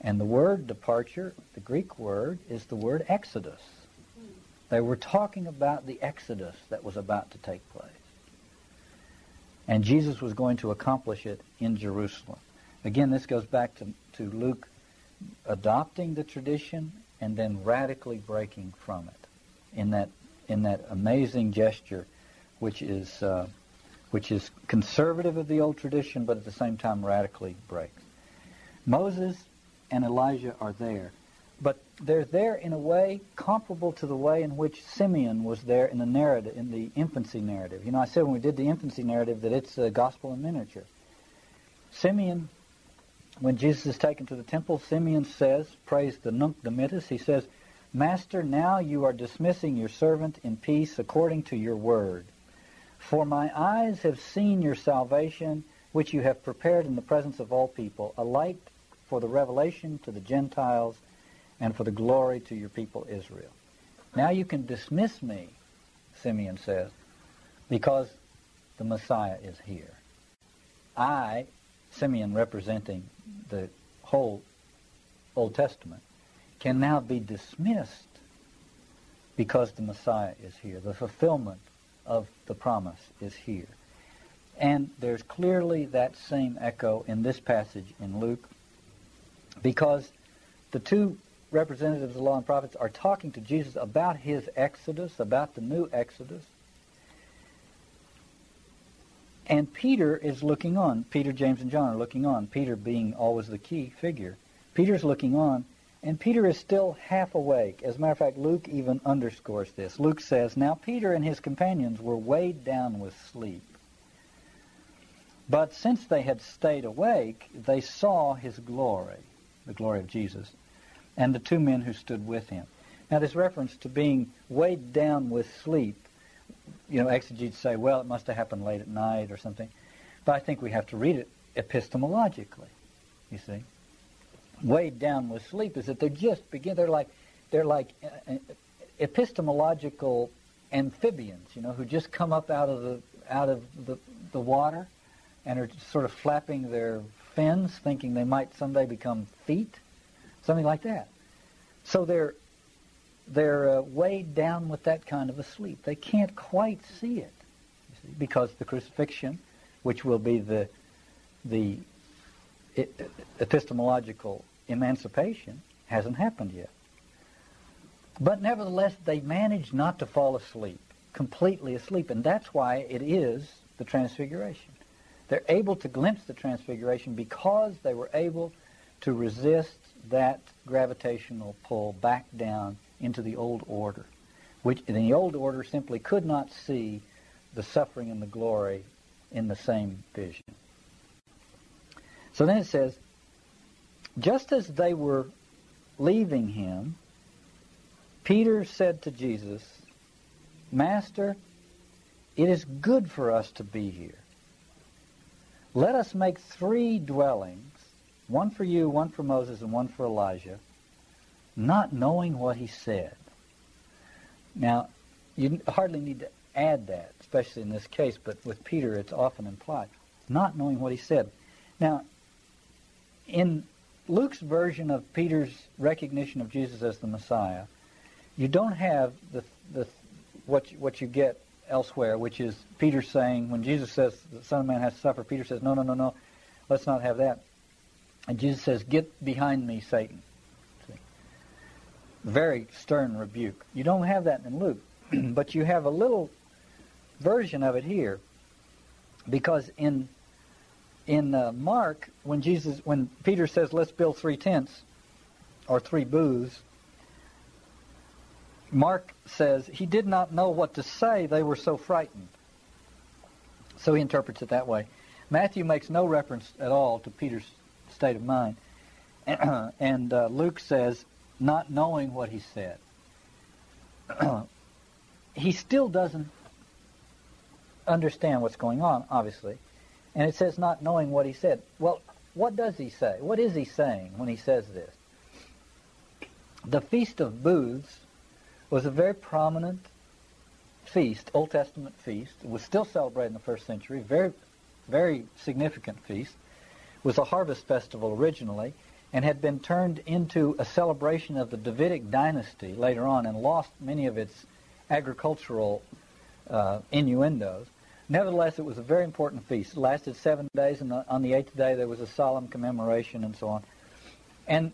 And the word departure, the Greek word, is the word exodus. They were talking about the exodus that was about to take place. And Jesus was going to accomplish it in Jerusalem. Again, this goes back to Luke adopting the tradition and then radically breaking from it in that amazing gesture, which is conservative of the old tradition, but at the same time radically breaks. Moses and Elijah are there, but they're there in a way comparable to the way in which Simeon was there in the narrative, in the infancy narrative. You know, I said when we did the infancy narrative that it's a gospel in miniature. Simeon, when Jesus is taken to the temple, Simeon says, prays the Nunc Dimittis, he says, "Master, now you are dismissing your servant in peace according to your word. For my eyes have seen your salvation, which you have prepared in the presence of all people, a light for the revelation to the Gentiles and for the glory to your people Israel." Now you can dismiss me, Simeon says, because the Messiah is here. I, Simeon representing the whole Old Testament, can now be dismissed because the Messiah is here. The fulfillment of the promise is here. And there's clearly that same echo in this passage in Luke, because the two representatives of the law and prophets are talking to Jesus about his exodus, about the new exodus. And Peter is looking on. Peter, James, and John are looking on. Peter being always the key figure. Peter's looking on, And Peter is still half awake. As a matter of fact, Luke even underscores this. Luke says, "Now Peter and his companions were weighed down with sleep. But since they had stayed awake, they saw his glory," the glory of Jesus, "and the two men who stood with him." Now, this reference to being weighed down with sleep, you know, exegetes say, well, it must have happened late at night or something. But I think we have to read it epistemologically, you see. Weighed down with sleep is that they're just they're like epistemological amphibians, you know, who just come up out of the water and are sort of flapping their fins, thinking they might someday become feet, something like that. So they're weighed down with that kind of a sleep. They can't quite see it, you see, because the crucifixion, which will be the epistemological emancipation, hasn't happened yet. But nevertheless, they manage not to fall asleep, completely asleep, and that's why it is the Transfiguration. They're able to glimpse the Transfiguration because they were able to resist that gravitational pull back down into the old order, which in the old order simply could not see the suffering and the glory in the same vision. So then it says, just as they were leaving him, Peter said to Jesus, "Master, it is good for us to be here. Let us make three dwellings, one for you, one for Moses, and one for Elijah," not knowing what he said. Now, you hardly need to add that, especially in this case, but with Peter it's often implied, not knowing what he said. Now, in Luke's version of Peter's recognition of Jesus as the Messiah, you don't have what you get elsewhere, which is Peter saying, when Jesus says the Son of Man has to suffer, Peter says, no, let's not have that. And Jesus says, "Get behind me, Satan." See? Very stern rebuke. You don't have that in Luke, but you have a little version of it here, because in Mark, when Peter says, "Let's build three tents or three booths," Mark says he did not know what to say. They were so frightened. So he interprets it that way. Matthew makes no reference at all to Peter's state of mind. And Luke says, not knowing what he said. He still doesn't understand what's going on, obviously. And it says not knowing what he said. Well, what does he say? What is he saying when he says this? The Feast of Booths was a very prominent feast, Old Testament feast. It was still celebrated in the first century, very, very significant feast. It was a harvest festival originally and had been turned into a celebration of the Davidic dynasty later on and lost many of its agricultural innuendos. Nevertheless, it was a very important feast. It lasted 7 days, and on the eighth day there was a solemn commemoration and so on. And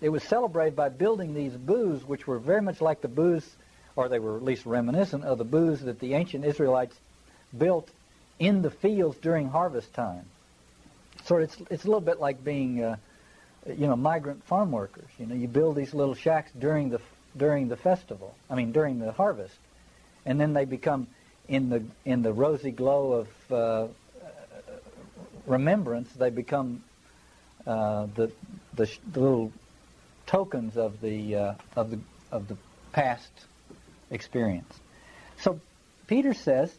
it was celebrated by building these booths, which were very much like the booths, or they were at least reminiscent of the booths that the ancient Israelites built in the fields during harvest time. So it's a little bit like being, migrant farm workers. You know, you build these little shacks during the festival. I mean, during the harvest, and then they become, in the rosy glow of remembrance, they become the little tokens of the past experience. So Peter says,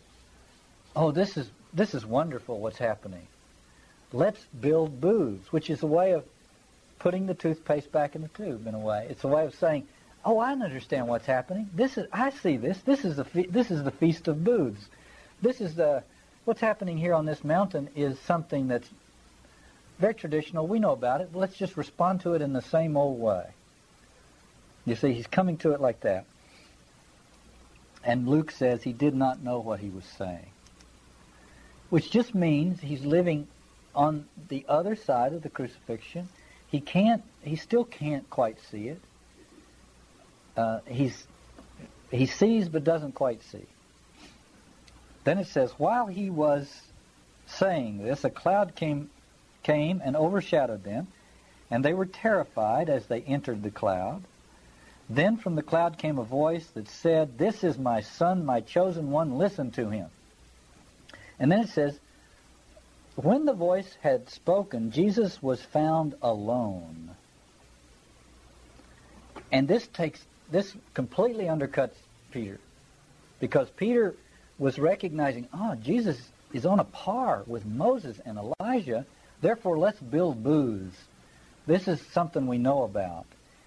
"Oh, this is wonderful. What's happening? Let's build booths," which is a way of putting the toothpaste back in the tube. In a way, it's a way of saying, "Oh, I understand what's happening. I see this. This is the Feast of Booths. What's happening here on this mountain is something that's very traditional. We know about it. Let's just respond to it in the same old way." You see, he's coming to it like that. And Luke says he did not know what he was saying, which just means he's living on the other side of the crucifixion. He still can't quite see it. He sees but doesn't quite see. Then it says, while he was saying this, a cloud came and overshadowed them, and they were terrified as they entered the cloud. Then from the cloud came a voice that said, "This is my son, my chosen one, listen to him." And then it says, when the voice had spoken, Jesus was found alone. And this completely undercuts Peter, because Peter was recognizing, oh, Jesus is on a par with Moses and Elijah, therefore let's build booths. This is something we know about.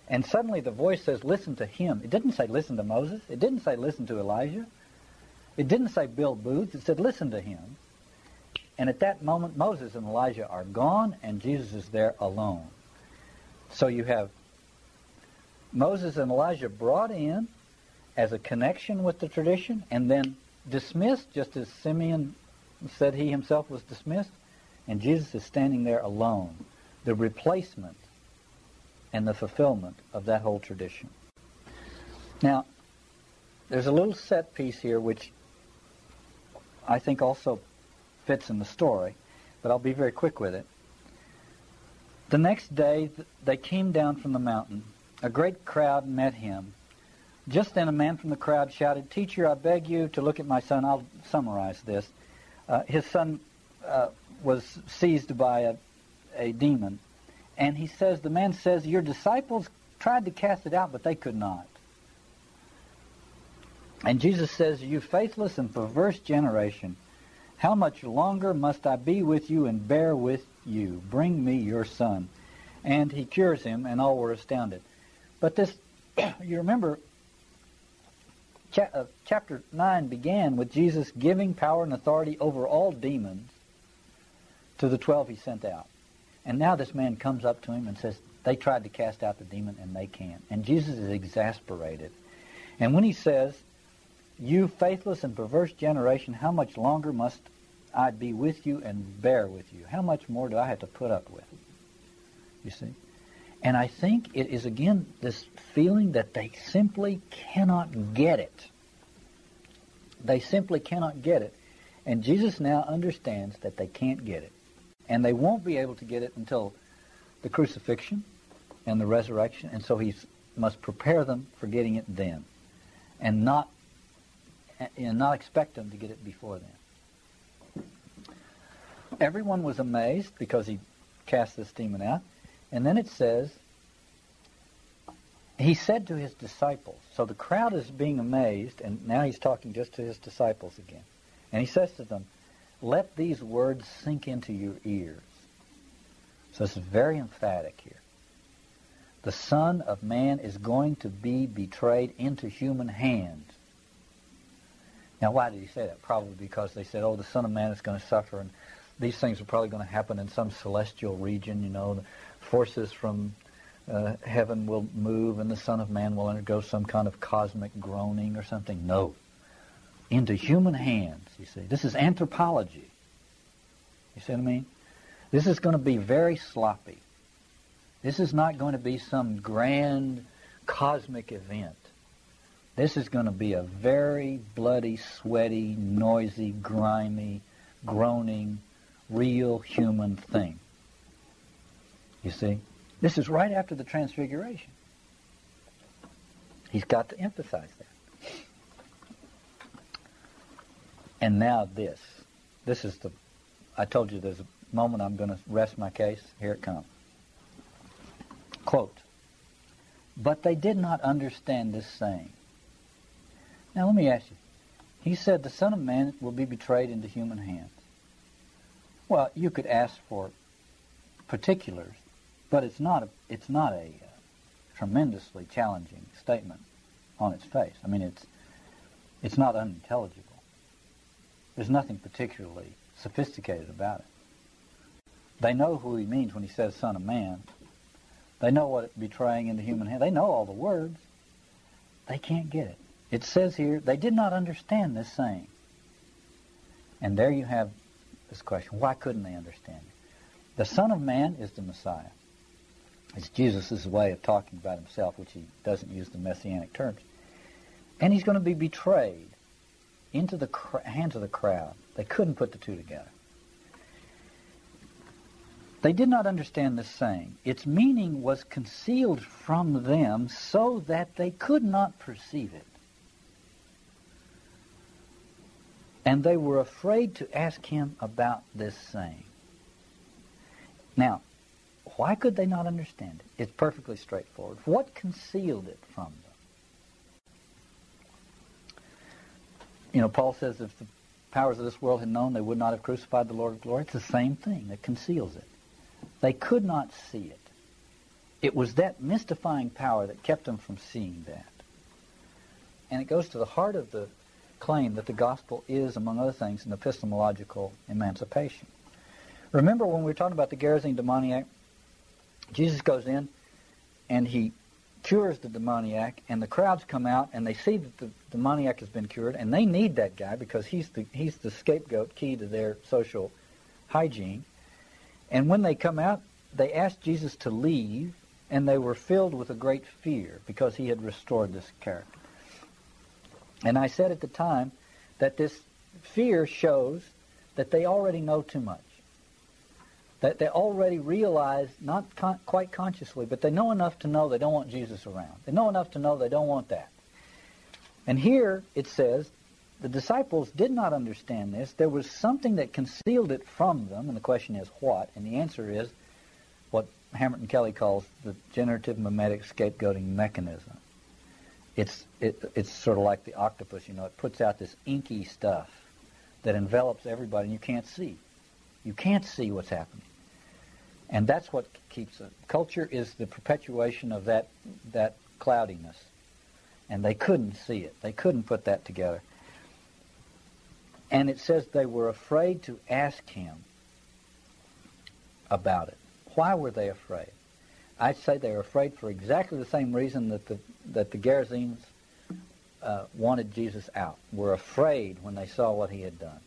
And suddenly the voice says, listen to him. It didn't say listen to Moses. It didn't say listen to Elijah. It didn't say build booths. It said listen to him. And at that moment, Moses and Elijah are gone, and Jesus is there alone. So you have Moses and Elijah brought in as a connection with the tradition, and then dismissed, just as Simeon said he himself was dismissed, and Jesus is standing there alone, the replacement and the fulfillment of that whole tradition. Now, there's a little set piece here which I think also fits in the story, but I'll be very quick with it. The next day they came down from the mountain. A great crowd met him. Just then a man from the crowd shouted, "Teacher, I beg you to look at my son." I'll summarize this. His son was seized by a demon, and he says, the man says, "Your disciples tried to cast it out, but they could not." And Jesus says, "You faithless and perverse generation, how much longer must I be with you and bear with you? Bring me your son." And he cures him, and all were astounded. But this, you remember, chapter 9 began with Jesus giving power and authority over all demons to the 12 he sent out. And now this man comes up to him and says, they tried to cast out the demon, and they can't. And Jesus is exasperated. And when he says, "You faithless and perverse generation, how much longer must I be with you and bear with you?" How much more do I have to put up with? You see? And I think it is, again, this feeling that they simply cannot get it. They simply cannot get it. And Jesus now understands that they can't get it. And they won't be able to get it until the crucifixion and the resurrection. And so he must prepare them for getting it then, and not expect them to get it before then. Everyone was amazed because he cast this demon out. And then it says, he said to his disciples. So the crowd is being amazed, and now he's talking just to his disciples again. And he says to them, "Let these words sink into your ears." So this is very emphatic here. The Son of Man is going to be betrayed into human hands. Now, why did he say that? Probably because they said, oh, the Son of Man is going to suffer, and these things are probably going to happen in some celestial region, you know. The forces from heaven will move, and the Son of Man will undergo some kind of cosmic groaning or something. No. Into human hands, you see. This is anthropology. You see what I mean? This is going to be very sloppy. This is not going to be some grand cosmic event. This is going to be a very bloody, sweaty, noisy, grimy, groaning, real human thing. You see? This is right after the Transfiguration. He's got to emphasize that. And now this. This is the... I told you there's a moment I'm going to rest my case. Here it comes. Quote, "But they did not understand this saying." Now, let me ask you. He said the Son of Man will be betrayed into human hands. Well, you could ask for particulars, but it's not a tremendously challenging statement on its face. I mean, it's not unintelligible. There's nothing particularly sophisticated about it. They know who he means when he says Son of Man. They know what betraying into human hands. They know all the words. They can't get it. It says here, they did not understand this saying. And there you have this question. Why couldn't they understand it? The Son of Man is the Messiah. It's Jesus' way of talking about himself, which he doesn't use the messianic terms. And he's going to be betrayed into the hands of the crowd. They couldn't put the two together. They did not understand this saying. Its meaning was concealed from them so that they could not perceive it. And they were afraid to ask him about this saying. Now, why could they not understand it? It's perfectly straightforward. What concealed it from them? You know, Paul says if the powers of this world had known, they would not have crucified the Lord of glory. It's the same thing that conceals it. They could not see it. It was that mystifying power that kept them from seeing that. And it goes to the heart of the claim that the gospel is, among other things, an epistemological emancipation. Remember when we were talking about the Gerasene demoniac, Jesus goes in and he cures the demoniac, and the crowds come out and they see that the demoniac has been cured, and they need that guy because he's the scapegoat key to their social hygiene. And when they come out, they ask Jesus to leave, and they were filled with a great fear because he had restored this character. And I said at the time that this fear shows that they already know too much, that they already realize, not quite consciously, but they know enough to know they don't want Jesus around. They know enough to know they don't want that. And here it says the disciples did not understand this. There was something that concealed it from them, and the question is what? And the answer is what Hamilton Kelly calls the generative mimetic scapegoating mechanism. It's sort of like the octopus, you know. It puts out this inky stuff that envelops everybody, and you can't see. You can't see what's happening. And that's what keeps it. Culture is the perpetuation of that cloudiness. And they couldn't see it. They couldn't put that together. And it says they were afraid to ask him about it. Why were they afraid? I'd say they were afraid for exactly the same reason that the Gerasenes wanted Jesus out, were afraid when they saw what he had done.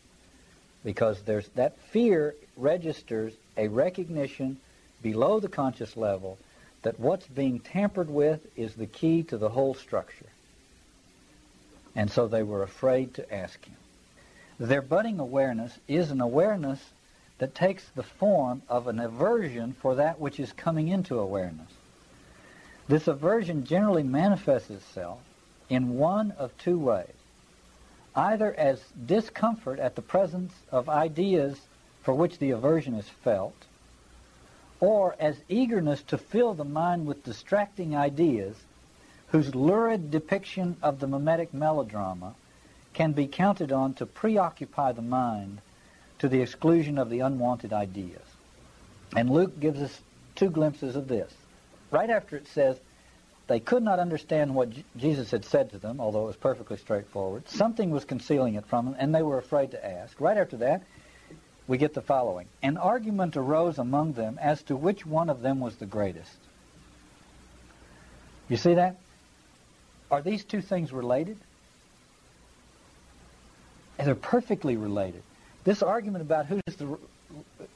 Because there's that fear registers a recognition below the conscious level that what's being tampered with is the key to the whole structure. And so they were afraid to ask him. Their budding awareness is an awareness that takes the form of an aversion for that which is coming into awareness. This aversion generally manifests itself in one of two ways, either as discomfort at the presence of ideas for which the aversion is felt, or as eagerness to fill the mind with distracting ideas whose lurid depiction of the mimetic melodrama can be counted on to preoccupy the mind to the exclusion of the unwanted ideas. And Luke gives us two glimpses of this. Right after it says, they could not understand what Jesus had said to them, although it was perfectly straightforward. Something was concealing it from them, and they were afraid to ask. Right after that, we get the following. An argument arose among them as to which one of them was the greatest. You see that? Are these two things related? And they're perfectly related. This argument about who's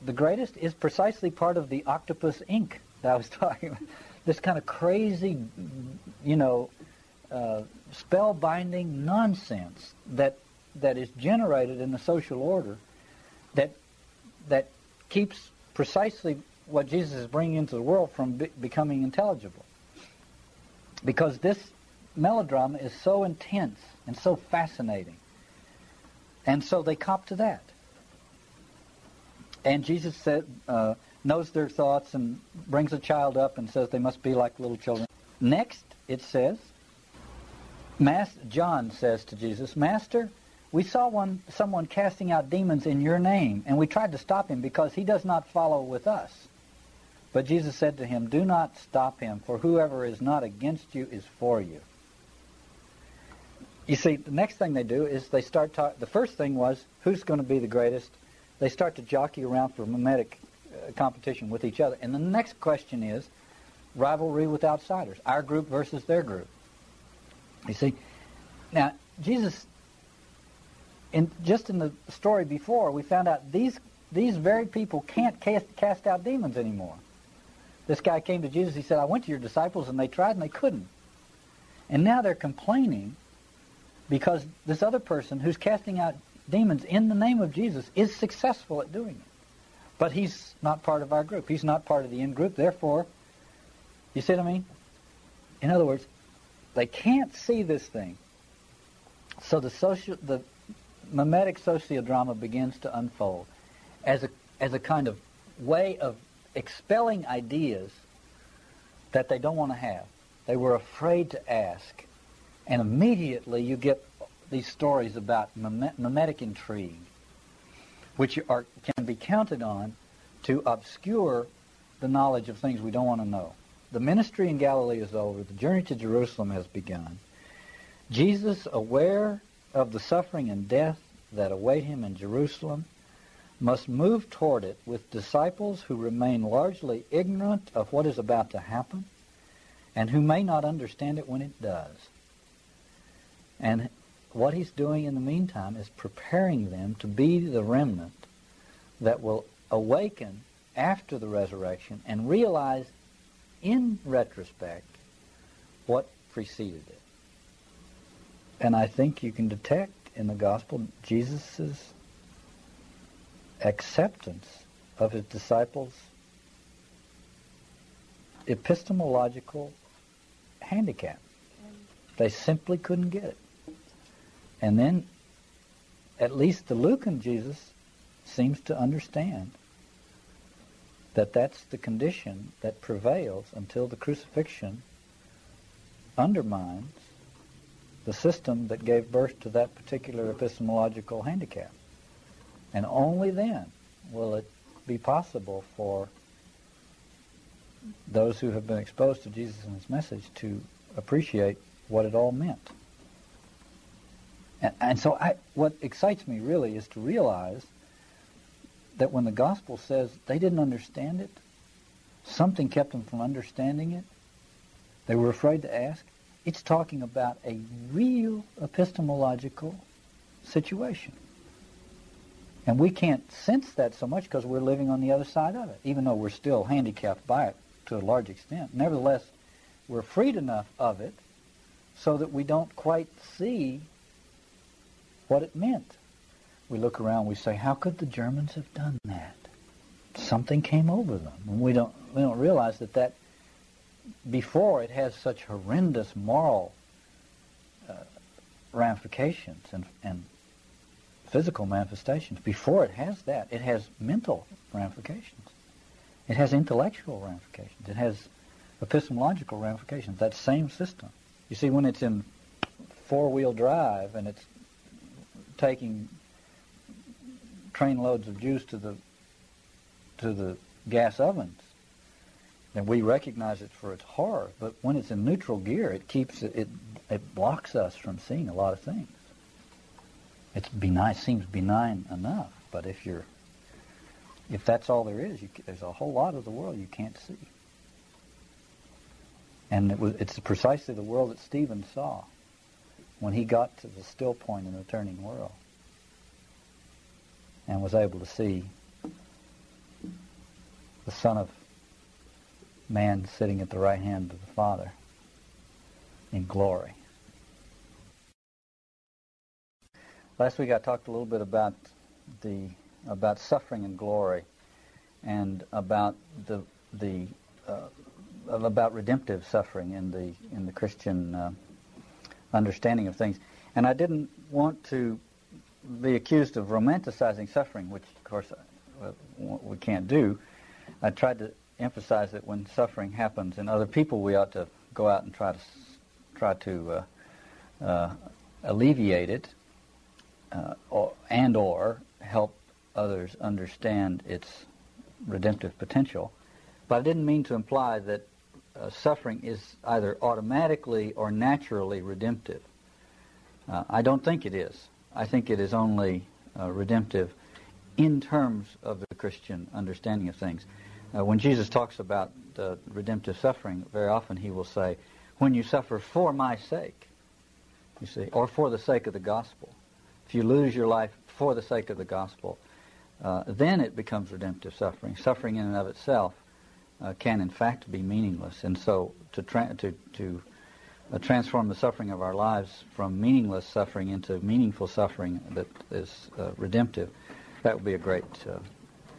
the greatest is precisely part of the octopus ink that I was talking about. This kind of crazy, you know, spellbinding nonsense that is generated in the social order that keeps precisely what Jesus is bringing into the world from becoming intelligible. Because this melodrama is so intense and so fascinating. And so they cop to that. And Jesus said... knows their thoughts and brings a child up and says they must be like little children. Next, it says, John says to Jesus, Master, we saw someone casting out demons in your name, and we tried to stop him because he does not follow with us. But Jesus said to him, do not stop him, for whoever is not against you is for you. You see, the next thing they do is they start talking. The first thing was, who's going to be the greatest? They start to jockey around for mimetic competition with each other. And the next question is rivalry with outsiders, our group versus their group. You see, now Jesus, in the story before, we found out these very people can't cast out demons anymore. This guy came to Jesus, he said, I went to your disciples and they tried and they couldn't. And now they're complaining because this other person who's casting out demons in the name of Jesus is successful at doing it. But he's not part of our group. He's not part of the in-group. Therefore, you see what I mean? In other words, they can't see this thing. So the mimetic sociodrama begins to unfold as a kind of way of expelling ideas that they don't want to have. They were afraid to ask. And immediately you get these stories about mimetic intrigue, which can be counted on to obscure the knowledge of things we don't want to know. The ministry in Galilee is over. The journey to Jerusalem has begun. Jesus, aware of the suffering and death that await him in Jerusalem, must move toward it with disciples who remain largely ignorant of what is about to happen and who may not understand it when it does. And what he's doing in the meantime is preparing them to be the remnant that will awaken after the resurrection and realize in retrospect what preceded it. And I think you can detect in the gospel Jesus' acceptance of his disciples' epistemological handicap. They simply couldn't get it. And then at least the Lucan Jesus seems to understand that that's the condition that prevails until the crucifixion undermines the system that gave birth to that particular epistemological handicap. And only then will it be possible for those who have been exposed to Jesus and his message to appreciate what it all meant. And so what excites me really is to realize that when the gospel says they didn't understand it, something kept them from understanding it, they were afraid to ask, it's talking about a real epistemological situation. And we can't sense that so much because we're living on the other side of it, even though we're still handicapped by it to a large extent. Nevertheless, we're freed enough of it so that we don't quite see what it meant. We look around, we say, how could the Germans have done that? Something came over them. And we don't realize that before it has such horrendous moral ramifications and physical manifestations. Before it has that, it has mental ramifications. It has intellectual ramifications. It has epistemological ramifications, that same system. You see, when it's in four-wheel drive and it's taking trainloads of Jews to the gas ovens, then we recognize it for its horror. But when it's in neutral gear, it blocks us from seeing a lot of things. It seems benign enough, but if that's all there is, there's a whole lot of the world you can't see. And it's precisely the world that Stephen saw when he got to the still point in the turning world and was able to see the Son of Man sitting at the right hand of the Father in glory. Last week I talked a little bit about about suffering and glory, and about about redemptive suffering in the Christian understanding of things. And I didn't want to be accused of romanticizing suffering, which of course we can't do. I tried to emphasize that when suffering happens in other people, we ought to go out and try to alleviate it. Or help others understand its redemptive potential. But I didn't mean to imply that suffering is either automatically or naturally redemptive. I don't think it is. I think it is only redemptive in terms of the Christian understanding of things. When Jesus talks about redemptive suffering, very often he will say, when you suffer for my sake, you see, or for the sake of the gospel. If you lose your life for the sake of the gospel, then it becomes redemptive suffering. Suffering in and of itself can, in fact, be meaningless. And so to transform the suffering of our lives from meaningless suffering into meaningful suffering that is redemptive, that would be a great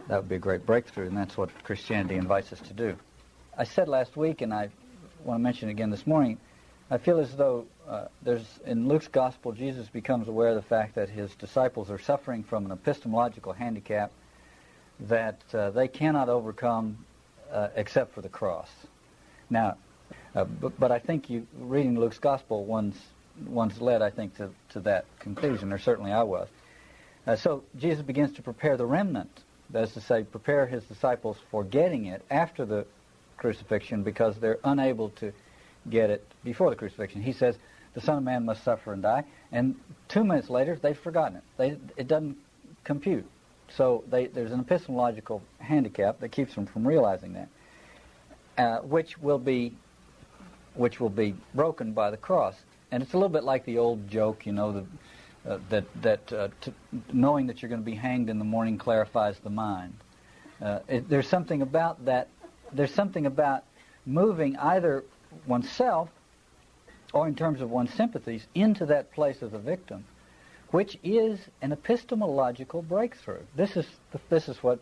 That would be a great breakthrough, and that's what Christianity invites us to do. I said last week, and I want to mention again this morning, I feel as though there's in Luke's Gospel, Jesus becomes aware of the fact that his disciples are suffering from an epistemological handicap that they cannot overcome except for the cross. Now, but I think you reading Luke's Gospel, one's led, I think, to that conclusion, or certainly I was. So Jesus begins to prepare the remnant, that is to say, prepare his disciples for getting it after the crucifixion because they're unable to get it before the crucifixion. He says, the Son of Man must suffer and die, and 2 minutes later, they've forgotten it. It doesn't compute. So there's an epistemological handicap that keeps them from realizing that, which will be broken by the cross. And it's a little bit like the old joke, you know, knowing that you're going to be hanged in the morning clarifies the mind. There's something about that. There's something about moving either oneself or in terms of one's sympathies into that place of the victim, which is an epistemological breakthrough. This is what,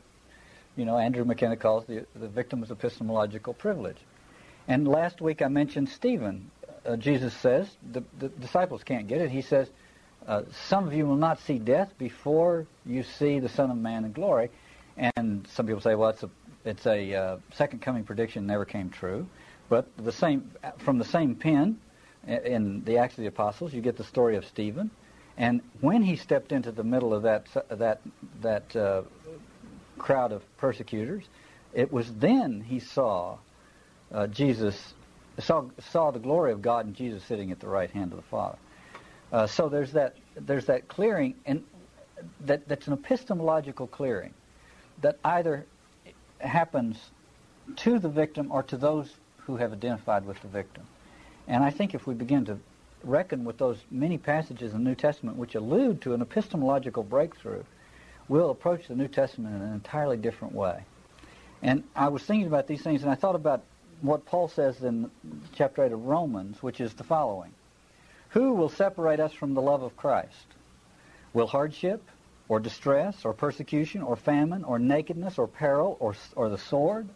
you know, Andrew McKenna calls the victim's epistemological privilege. And last week I mentioned Stephen. Jesus says, the disciples can't get it. He says, some of you will not see death before you see the Son of Man in glory. And some people say, well, it's a second coming prediction, never came true. But from the same pen in the Acts of the Apostles, you get the story of Stephen. And when he stepped into the middle of that crowd of persecutors, it was then he saw Jesus saw the glory of God and Jesus sitting at the right hand of the Father. So there's that clearing, and that's an epistemological clearing that either happens to the victim or to those who have identified with the victim. And I think if we begin to reckon with those many passages in the New Testament which allude to an epistemological breakthrough, we'll approach the New Testament in an entirely different way. And I was thinking about these things, and I thought about what Paul says in chapter 8 of Romans, which is the following. Who will separate us from the love of Christ? Will hardship, or distress, or persecution, or famine, or nakedness, or peril, or the sword?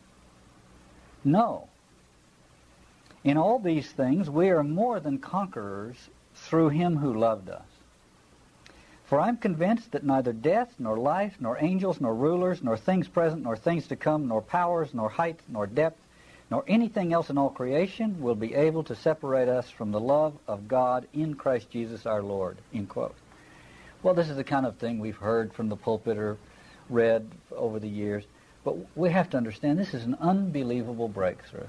No. In all these things we are more than conquerors through him who loved us. For I am convinced that neither death, nor life, nor angels, nor rulers, nor things present, nor things to come, nor powers, nor height, nor depth, nor anything else in all creation will be able to separate us from the love of God in Christ Jesus our Lord, end quote. Well, this is the kind of thing we've heard from the pulpit or read over the years, but we have to understand this is an unbelievable breakthrough.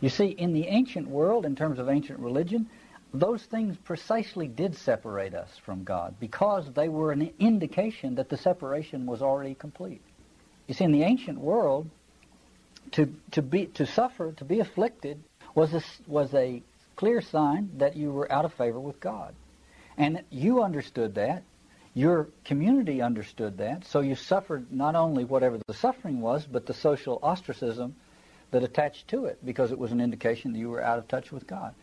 You see, in the ancient world, in terms of ancient religion, those things precisely did separate us from God because they were an indication that the separation was already complete. You see, in the ancient world, to suffer, to be afflicted, was a clear sign that you were out of favor with God. And you understood that. Your community understood that. So you suffered not only whatever the suffering was, but the social ostracism that attached to it, because it was an indication that you were out of touch with God.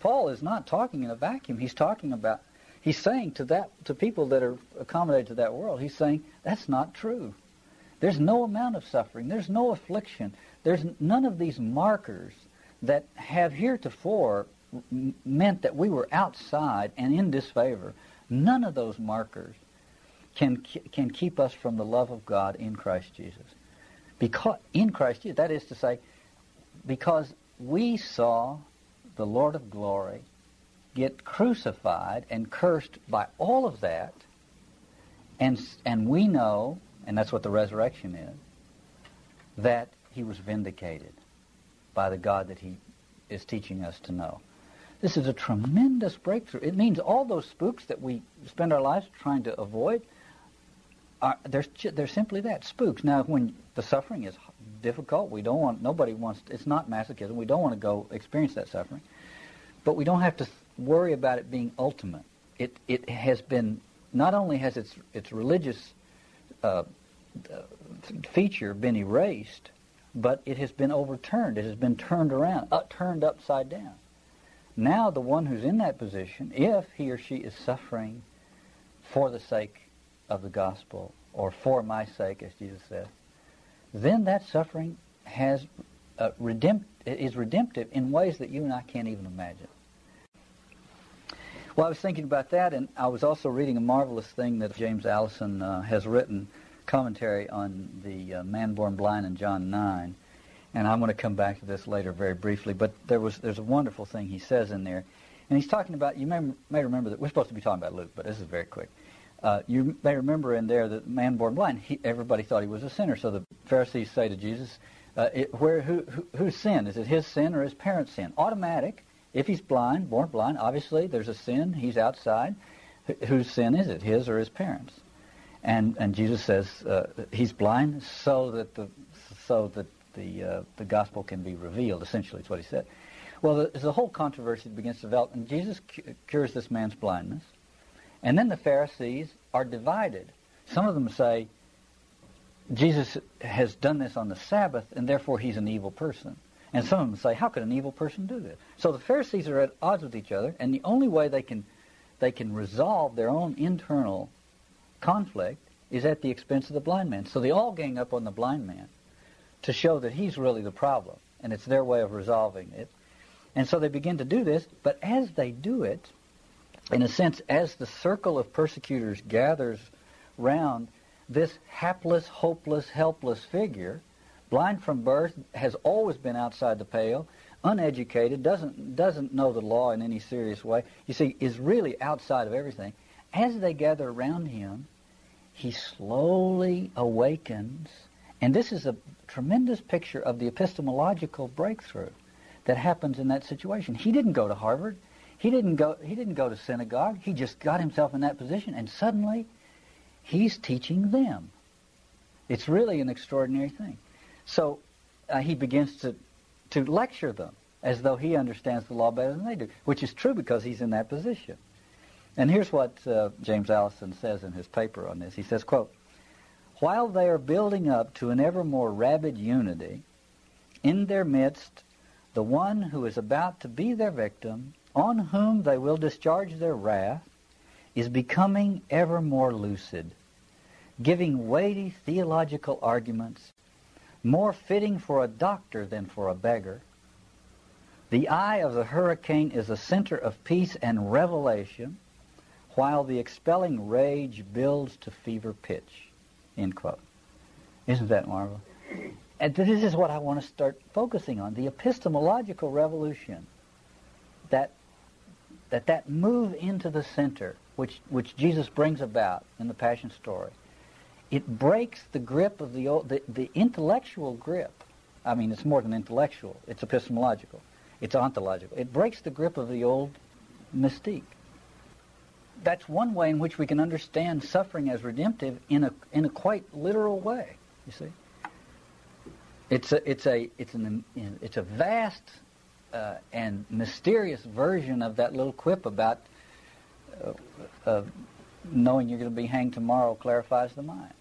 Paul is not talking in a vacuum. He's saying to people that are accommodated to that world, he's saying, that's not true. There's no amount of suffering. There's no affliction. There's none of these markers that have heretofore meant that we were outside and in disfavor. None of those markers can keep us from the love of God in Christ Jesus. Because in Christ Jesus, that is to say, because we saw the Lord of glory get crucified and cursed by all of that, and we know, and that's what the resurrection is, that he was vindicated by the God that he is teaching us to know. This is a tremendous breakthrough. It means all those spooks that we spend our lives trying to avoid, they're simply that, spooks. Now, when the suffering is difficult, it's not masochism, we don't want to go experience that suffering, but we don't have to worry about it being ultimate. It has been, not only has its religious feature been erased, but it has been overturned. It has been turned around, turned upside down. Now the one who's in that position, if he or she is suffering for the sake of the gospel or for my sake, as Jesus said, then that suffering has is redemptive in ways that you and I can't even imagine. Well, I was thinking about that, and I was also reading a marvelous thing that James Allison has written, commentary on the man born blind in John 9. And I'm going to come back to this later very briefly, but there's a wonderful thing he says in there. And he's talking about, you may remember that we're supposed to be talking about Luke, but this is very quick. You may remember in there that the man born blind, everybody thought he was a sinner. So the Pharisees say to Jesus, whose sin? Is it his sin or his parents' sin? Automatic. If he's blind, born blind, obviously there's a sin. He's outside. Whose sin is it? His or his parents'? And Jesus says he's blind so that the gospel can be revealed, essentially is what he said. Well, the whole controversy begins to develop, and Jesus cures this man's blindness. And then the Pharisees are divided. Some of them say, Jesus has done this on the Sabbath, and therefore he's an evil person. And some of them say, how could an evil person do this? So the Pharisees are at odds with each other, and the only way they can resolve their own internal conflict is at the expense of the blind man. So they all gang up on the blind man to show that he's really the problem, and it's their way of resolving it. And so they begin to do this, but as they do it, in a sense, as the circle of persecutors gathers round this hapless, hopeless, helpless figure, blind from birth, has always been outside the pale, uneducated, doesn't know the law in any serious way, you see, is really outside of everything. As they gather around him, he slowly awakens. And this is a tremendous picture of the epistemological breakthrough that happens in that situation. He didn't go to Harvard. He didn't go to synagogue. He just got himself in that position, and suddenly he's teaching them. It's really an extraordinary thing. So he begins to lecture them as though he understands the law better than they do, which is true because he's in that position. And here's what James Allison says in his paper on this. He says, quote, "While they are building up to an ever more rabid unity, in their midst, the one who is about to be their victim, on whom they will discharge their wrath, is becoming ever more lucid, giving weighty theological arguments, more fitting for a doctor than for a beggar. The eye of the hurricane is a center of peace and revelation, while the expelling rage builds to fever pitch." End quote. Isn't that marvelous? And this is what I want to start focusing on, the epistemological revolution, that move into the center, which Jesus brings about in the Passion story. It breaks the grip of the intellectual grip. I mean, it's more than intellectual. It's epistemological. It's ontological. It breaks the grip of the old mystique. That's one way in which we can understand suffering as redemptive in a quite literal way. You see, it's a vast and mysterious version of that little quip about knowing you're going to be hanged tomorrow clarifies the mind.